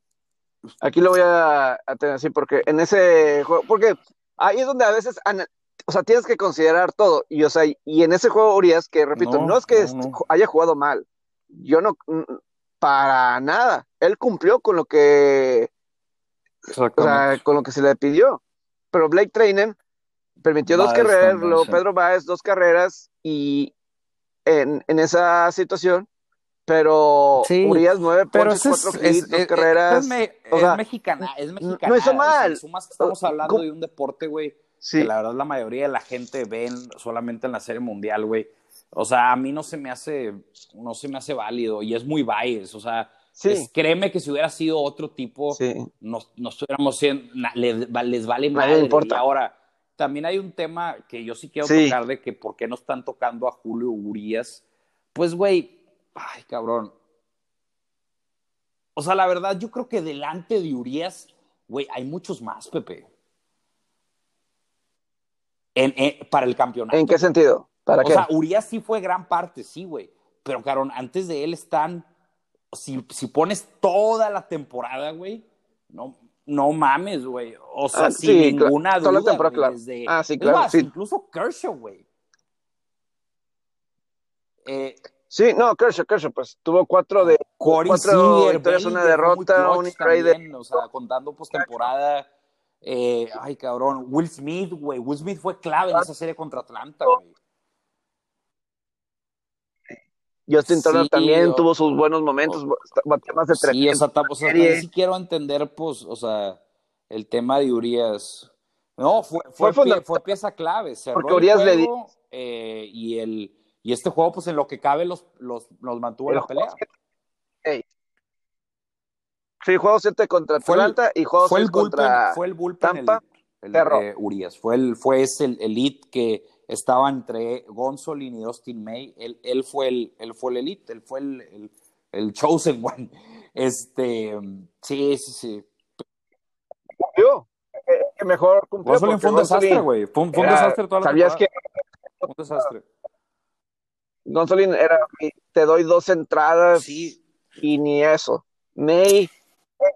aquí lo voy a, a tener así porque en ese juego, porque ahí es donde a veces ana, o sea, tienes que considerar todo. Y, o sea, y en ese juego, Urias, que repito, no, no es que no, no. haya jugado mal. Yo no, para nada. Él cumplió con lo que, o sea, con lo que se le pidió. Pero Blake Trainen permitió Baez dos carreras, luego Pedro Baez dos carreras y en, en esa situación. Pero sí, Urias nueve ponches, cuatro hits, dos carreras. Es, me, o sea, es mexicana, es mexicana. No hizo mal. Sumas que estamos hablando de un deporte, güey, sí, que la verdad la mayoría de la gente ve solamente en la Serie Mundial, güey. O sea, a mí no se me hace, no se me hace válido y es muy bias. O sea, sí, es, créeme que si hubiera sido otro tipo, sí, nos, nos estuviéramos siendo, les, les vale madre. Y ahora, también hay un tema que yo sí quiero sí. tocar de que por qué no están tocando a Julio Urias. Pues, güey, ay, cabrón. O sea, la verdad, yo creo que delante de Urias, güey, hay muchos más, Pepe. En, en, para el campeonato. ¿En qué sentido? ¿Para o qué? sea, Urias sí fue gran parte, sí, güey. Pero, cabrón, antes de él están... Si, si pones toda la temporada, güey, no, no mames, güey. O sea, ah, sin sí, ninguna claro. duda. Toda la temporada, claro. Desde, ah, sí, claro. Más, sí. Incluso Kershaw, güey. Eh... Sí, no, Kershaw, Kershaw, pues tuvo cuatro de Corey cuatro Singer, victorias, Baylor, una derrota, un trade de... O sea, contando postemporada, eh, ay, cabrón, Will Smith, güey, Will Smith fue clave en esa serie contra Atlanta, güey. Justin Turner sí, también yo, tuvo sus buenos momentos, o, batió más de tres. Sí, esa etapa, o sea, también sí quiero entender, pues, o sea, el tema de Urias. No, fue, fue, fue, pie, fue pieza clave, cerró porque Urias el juego, le di... eh, y el... Y este juego, pues, en lo que cabe, los, los, los mantuvo en la pelea. Que... Hey. Sí, juego siete contra Atlanta y juego seis contra Fue el bullpen Tampa, el, el, eh, Urias. Fue, el, fue ese el, el hit que estaba entre Gonsolin y Austin May. Él, él, fue, el, él fue el elite, él fue el, el, el chosen one. Este, sí, sí, sí. Cumplió. Eh, mejor cumplió. Gonsolin fue un desastre, güey. Fue un, fue un era, desastre toda la ¿Sabías temporada? que? Un desastre. Gonsolin era, te doy dos entradas sí. y ni eso. May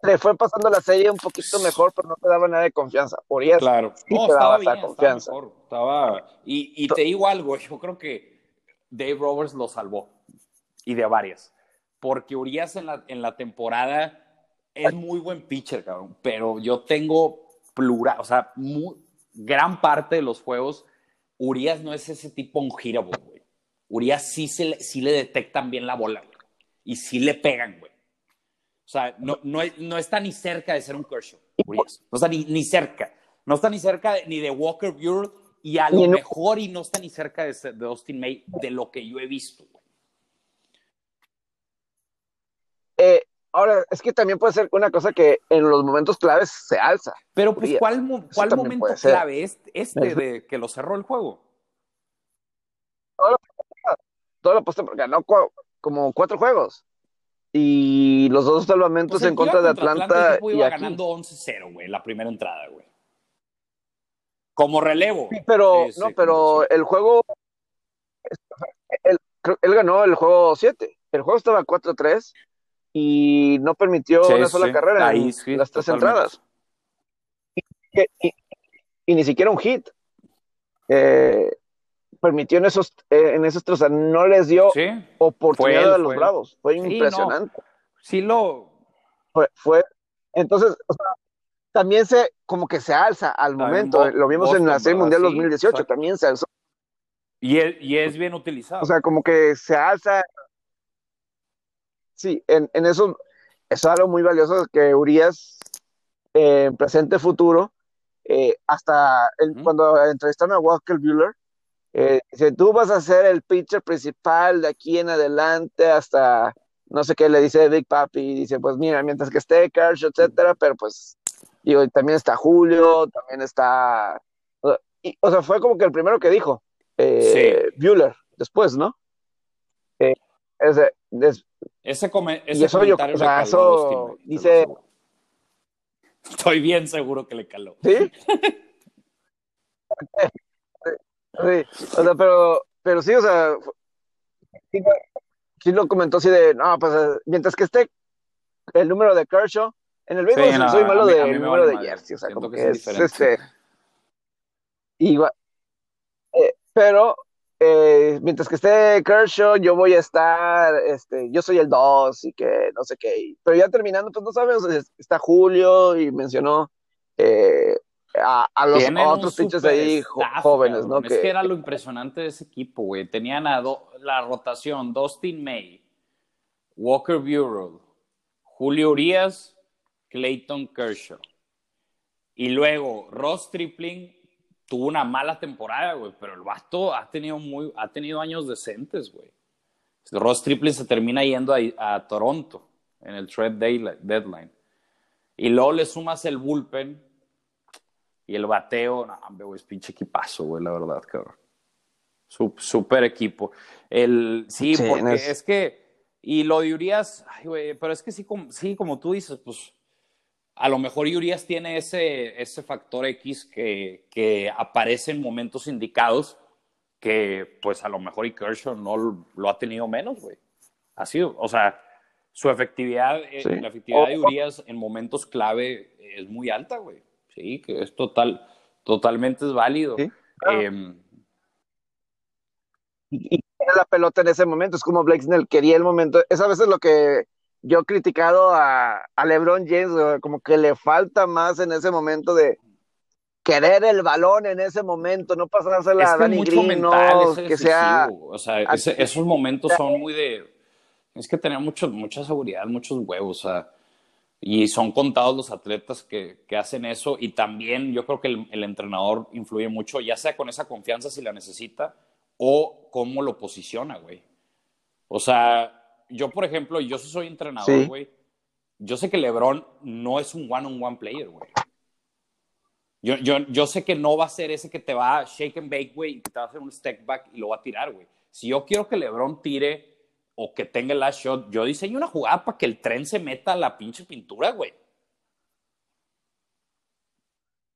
le fue pasando la serie un poquito mejor, pero no te daba nada de confianza. Urias claro. sí no, te daba bien, esa confianza. Estaba mejor, estaba... Y, y te digo algo, yo creo que Dave Roberts lo salvó, y de varias. Porque Urias en la, en la temporada es muy buen pitcher, cabrón, pero yo tengo plural, o sea, muy, gran parte de los juegos, Urias no es ese tipo unhittable, güey. Urias sí, se le, sí le detectan bien la bola, güey. Y sí le pegan, güey. O sea, no, no, no está ni cerca de ser un Kershaw, Urias. No está ni, ni cerca. No está ni cerca de, ni de Walker Buehler. Y a lo mejor y no está ni cerca de, de Austin May, de lo que yo he visto, güey. Eh, ahora, es que también puede ser una cosa que en los momentos claves se alza. Pero, pues, Urias. ¿cuál, cuál momento clave es este de que lo cerró el juego? Ahora, todo lo puesto porque ganó cu- como cuatro juegos y los dos salvamentos pues en contra de Atlanta, Atlanta el iba y aquí. ganando once cero, güey, la primera entrada, güey. Como relevo. Sí, pero ese, no, pero ese. el juego él, él ganó el juego siete. El juego estaba cuatro tres y no permitió sí, una sola sí. carrera Ahí, en sí, las tres totalmente. entradas. Y, y, y ni siquiera un hit. Eh permitió en esos, eh, en esos, o sea, no les dio sí, oportunidad él, a los Bravos. Fue sí, impresionante. No. Sí lo... Fue, fue, entonces, o sea, también se, como que se alza al momento. Bo- lo vimos Boston, en la Serie Mundial sí, dos mil dieciocho, o sea, también se alzó. Y, él, y es bien utilizado. O sea, como que se alza. Sí, en, en eso, eso es algo muy valioso que Urias, en eh, presente, futuro, eh, hasta el, ¿Mm? cuando entrevistaron a Walker Buehler, Eh, si tú vas a ser el pitcher principal de aquí en adelante hasta no sé qué le dice Big Papi, y dice pues mira, mientras que esté Kershaw, etcétera, pero pues digo, también está Julio, también está y, o sea, fue como que el primero que dijo eh, sí. Buehler, después, ¿no? Eh, ese des, ese, come, ese y eso comentario yo, o sea, eso Steve, dice estoy bien seguro que le caló. ¿Sí? Sí, o sea, pero, pero sí, o sea, sí, sí lo comentó así de, no, pues, mientras que esté el número de Kershaw, en el béisbol sí, no, soy malo del de, número vale de jersey, o sea, como que, que es, es este, igual, Eh, pero eh, mientras que esté Kershaw, yo voy a estar, este, yo soy el dos y que no sé qué. Pero ya terminando, pues no sabemos, está Julio y mencionó eh, a, a los a otros pitchers ahí staff, jóvenes, cabrón, ¿no? Es que... que era lo impresionante de ese equipo, güey. Tenían a do, la rotación, Dustin May, Walker Buehler, Julio Urias, Clayton Kershaw. Y luego, Ross Tripling tuvo una mala temporada, güey, pero el vato ha tenido, muy, ha tenido años decentes, güey. Ross Tripling se termina yendo a, a Toronto en el trade deadline. Y luego le sumas el bullpen y el bateo. No, güey, es pinche equipazo, güey, la verdad, cabrón. Súper equipo. El, sí, sí, porque no es... es que... Y lo de Urias, ay, güey, pero es que sí como, sí, como tú dices, pues a lo mejor Urias tiene ese, ese factor X que, que aparece en momentos indicados que, pues, a lo mejor y Kershaw no lo, lo ha tenido menos, güey. Ha sido, o sea, su efectividad, sí. eh, la efectividad oh, de Urias en momentos clave es muy alta, güey. Sí, que es total, totalmente es válido. ¿Sí? Claro. Eh, y tiene la pelota en ese momento, es como Blake Snell quería el momento, es a veces lo que yo he criticado a, a LeBron James, como que le falta más en ese momento de querer el balón en ese momento, no pasársela es que a Danny Green, mental, no, que sea... O sea, ese, esos momentos son muy de... Es que tener mucho, mucha seguridad, muchos huevos, o sea, y son contados los atletas que, que hacen eso, y también yo creo que el, el entrenador influye mucho, ya sea con esa confianza si la necesita, o cómo lo posiciona, güey. O sea, yo, por ejemplo, yo soy entrenador, sí. güey. Yo sé que LeBron no es un one-on-one player, güey. Yo, yo, yo sé que no va a ser ese que te va a shake and bake, güey, y que te va a hacer un step back y lo va a tirar, güey. Si yo quiero que LeBron tire o que tenga el last shot, yo diseño una jugada para que el tren se meta a la pinche pintura, güey.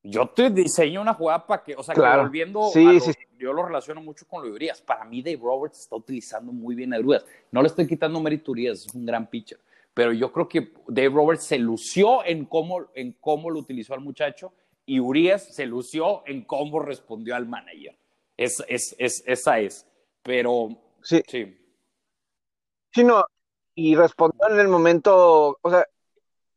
Yo te diseño una jugada para que, o sea, claro. que volviendo sí, a lo, sí. yo lo relaciono mucho con lo de Urias. Para mí, Dave Roberts está utilizando muy bien a Urias. No le estoy quitando mérito a Urias, es un gran pitcher. Pero yo creo que Dave Roberts se lució en cómo, en cómo lo utilizó al muchacho y Urias se lució en cómo respondió al manager. Es, es, es, esa es. Pero, sí. Sí, sí no. Y respondió en el momento, o sea,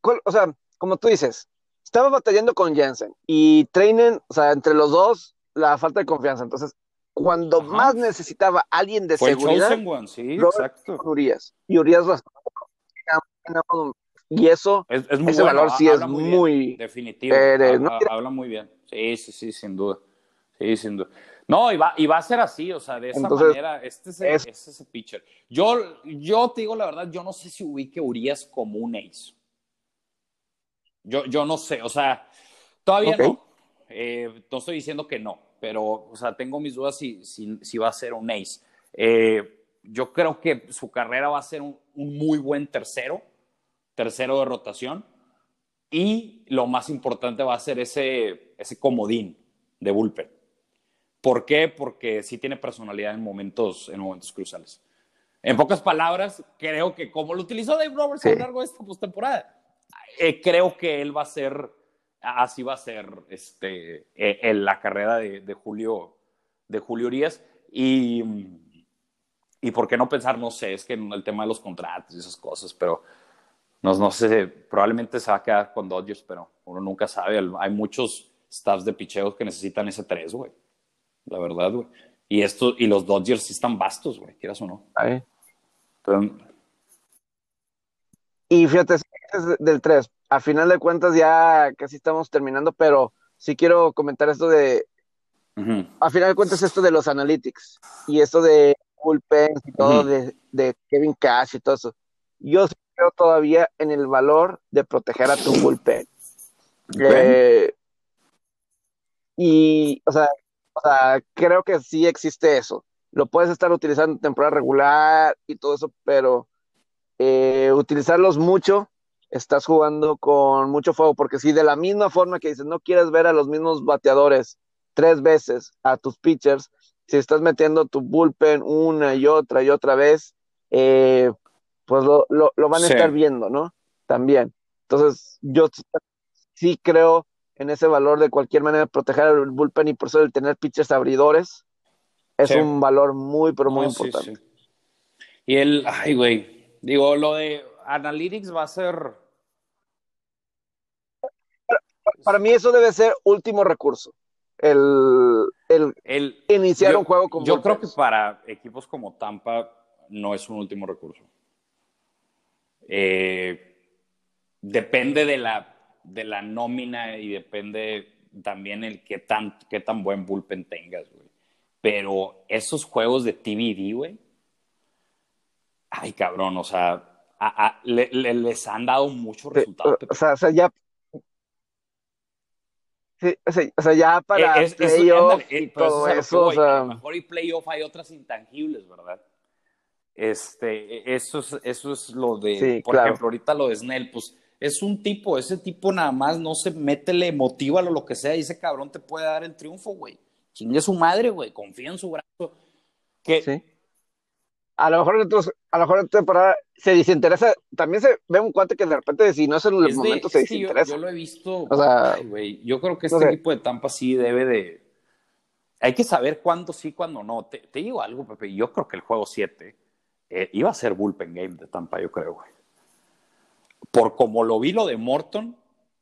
cuál, o sea, como tú dices, estaba batallando con Jensen y Trainen, o sea, entre los dos, la falta de confianza. Entonces, cuando Ajá. más necesitaba alguien de Fue seguridad, one, sí, exacto. Urias. Y Urias respondió. Y eso, es, es muy ese bueno, valor sí es muy... muy definitivo. Eres, habla, ¿no? habla muy bien. Sí, sí, sí, sin duda. Sí, sin duda. No, y va, y va a ser así, o sea, de esa Entonces, manera, este es, el, es... este es el pitcher. Yo, yo te digo la verdad, yo no sé si ubique Urias como un ace. Yo, yo no sé, o sea, todavía okay. no. Eh, no estoy diciendo que no, pero, o sea, tengo mis dudas si, si, si va a ser un ace. Eh, yo creo que su carrera va a ser un, un muy buen tercero, tercero de rotación, y lo más importante va a ser ese, ese comodín de bullpen. ¿Por qué? Porque sí tiene personalidad en momentos, en momentos cruciales. En pocas palabras, creo que como lo utilizó Dave Roberts sí. a lo largo de esta postemporada, Eh, creo que él va a ser, así va a ser este, eh, en la carrera de, de, Julio, de Julio Urias. Y, y por qué no pensar, no sé, es que en el tema de los contratos y esas cosas, pero no, no sé, probablemente se va a quedar con Dodgers, pero uno nunca sabe. Hay muchos staffs de picheos que necesitan ese tres, güey. La verdad, güey. Y, esto, y los Dodgers sí están vastos, güey, quieras o no. Ay. Entonces, y fíjate, del tres, a final de cuentas ya casi estamos terminando, pero sí quiero comentar esto de uh-huh. a final de cuentas esto de los analytics y esto de bullpen y todo uh-huh. de, de Kevin Cash y todo eso. Yo creo todavía en el valor de proteger a tu bullpen. Eh, y, o sea, o sea, creo que sí existe eso. Lo puedes estar utilizando en temporada regular y todo eso, pero eh, utilizarlos mucho estás jugando con mucho fuego, porque si de la misma forma que dices, no quieres ver a los mismos bateadores tres veces a tus pitchers, si estás metiendo tu bullpen una y otra y otra vez, eh, pues lo, lo, lo van a sí. estar viendo, ¿no? También. Entonces, yo sí creo en ese valor de cualquier manera de proteger el bullpen y por eso el tener pitchers abridores es sí. un valor muy, pero muy no, importante. Sí, sí. Y él, ay, güey, digo, lo de Analytics va a ser... Para, para mí eso debe ser último recurso. El, el, el iniciar yo, un juego con... Yo creo que para equipos como Tampa no es un último recurso. Eh, depende de la, de la nómina y depende también el qué tan, qué tan buen bullpen tengas, güey. Pero esos juegos de T B D, güey, ay, cabrón, o sea, a, a, le, le, les han dado muchos resultados. Sí, o, sea, o sea, ya... Sí, sí, o sea, ya para es, playoff es, y todo eso, eso, o sea... A lo mejor y playoff hay otras intangibles, ¿verdad? Este, eso es, eso es lo de, sí, por claro. ejemplo, ahorita lo de Snell, pues es un tipo, ese tipo nada más no se métele, motívalo, lo que sea, y ese cabrón te puede dar el triunfo, güey. Chingue su madre, güey, confía en su brazo. Que... Sí. A lo mejor otros, a lo mejor esta temporada se desinteresa, también se ve un cuate que de repente si no es en el es momento de, se desinteresa. Yo, yo lo he visto, o sea, ay, güey, yo creo que este okay. equipo de Tampa sí debe de, hay que saber cuándo sí, cuándo no. Te, te digo algo, Pepe, yo creo que el juego siete Eh, iba a ser bullpen game de Tampa, yo creo, güey. Por como lo vi lo de Morton,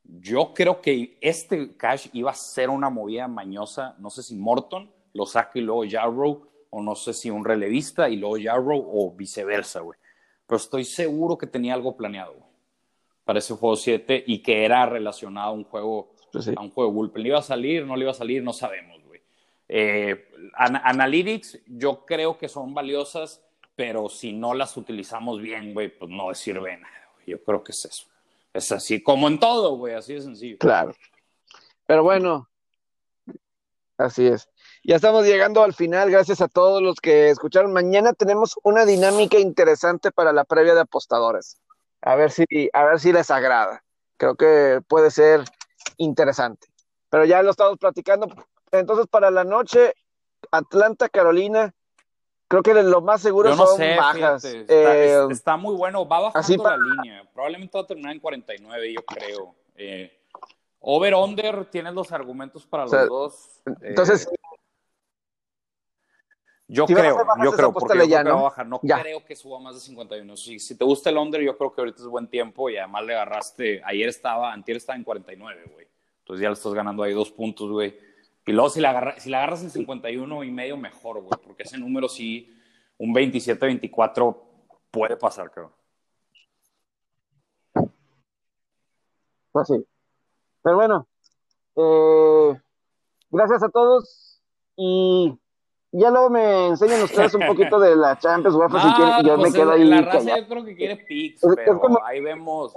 yo creo que este Cash iba a ser una movida mañosa. No sé si Morton lo saca y luego Jarrow, o no sé si un relevista y luego Jarrow, o viceversa, güey. Pero estoy seguro que tenía algo planeado, güey, para ese juego siete, y que era relacionado a un juego, sí. a un juego bullpen. ¿Le iba a salir? ¿No le iba a salir? No sabemos, güey. Eh, an- analytics, yo creo que son valiosas, pero si no las utilizamos bien, güey, pues no sirve de nada, güey. Yo creo que es eso. Es así, como en todo, güey, así de sencillo. Claro. Pero bueno, así es. Ya estamos llegando al final, gracias a todos los que escucharon. Mañana tenemos una dinámica interesante para la previa de apostadores. A ver si, a ver si les agrada. Creo que puede ser interesante. Pero ya lo estamos platicando. Entonces, para la noche, Atlanta, Carolina, creo que lo más seguro no son sé, bajas. Fíjate, eh, está, está muy bueno. Va bajando así para... la línea. Probablemente va a terminar en cuarenta y nueve, yo creo. Eh, Over-under, tienes los argumentos para los o sea, dos. Eh, entonces... Yo si creo, bajas, yo creo, porque yo ya, creo ¿no? que va a bajar. No ya. creo que suba más de cincuenta y uno. Si, si te gusta el under, yo creo que ahorita es buen tiempo y además le agarraste... Ayer estaba, antier estaba en cuarenta y nueve, güey. Entonces ya le estás ganando ahí dos puntos, güey. Y luego si la, agarra, si la agarras en cincuenta y uno y medio, mejor, güey. Porque ese número sí, un veintisiete veinticuatro puede pasar, creo. Pues sí. Pero bueno, eh, gracias a todos. Y ya luego me enseñan ustedes un poquito de la Champions, guapo, si quieren. Yo pues me quedo ahí. La raza callado. Yo creo que quiere picks, pero como... ahí vemos...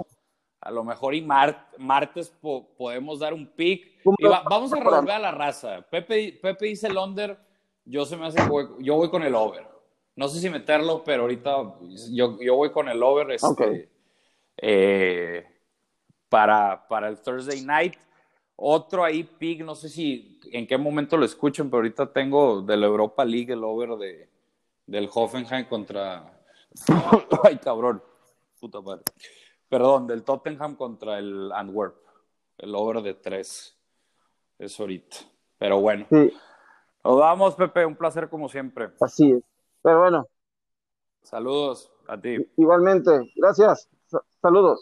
A lo mejor y mar- martes po- podemos dar un pick. Y va- vamos a revolver a la raza. Pepe, Pepe dice el under, yo se me hace voy, yo voy con el over. No sé si meterlo, pero ahorita yo, yo voy con el over este, okay. eh, para, para el Thursday night. Otro ahí pick, no sé si en qué momento lo escuchen, pero ahorita tengo de la Europa League el over de, del Hoffenheim contra... Ay, cabrón. Puta madre. Perdón, del Tottenham contra el Antwerp. El over de tres. Es ahorita. Pero bueno. Sí. Nos vamos, Pepe. Un placer como siempre. Así es. Pero bueno. Saludos a ti. Igualmente. Gracias. Saludos.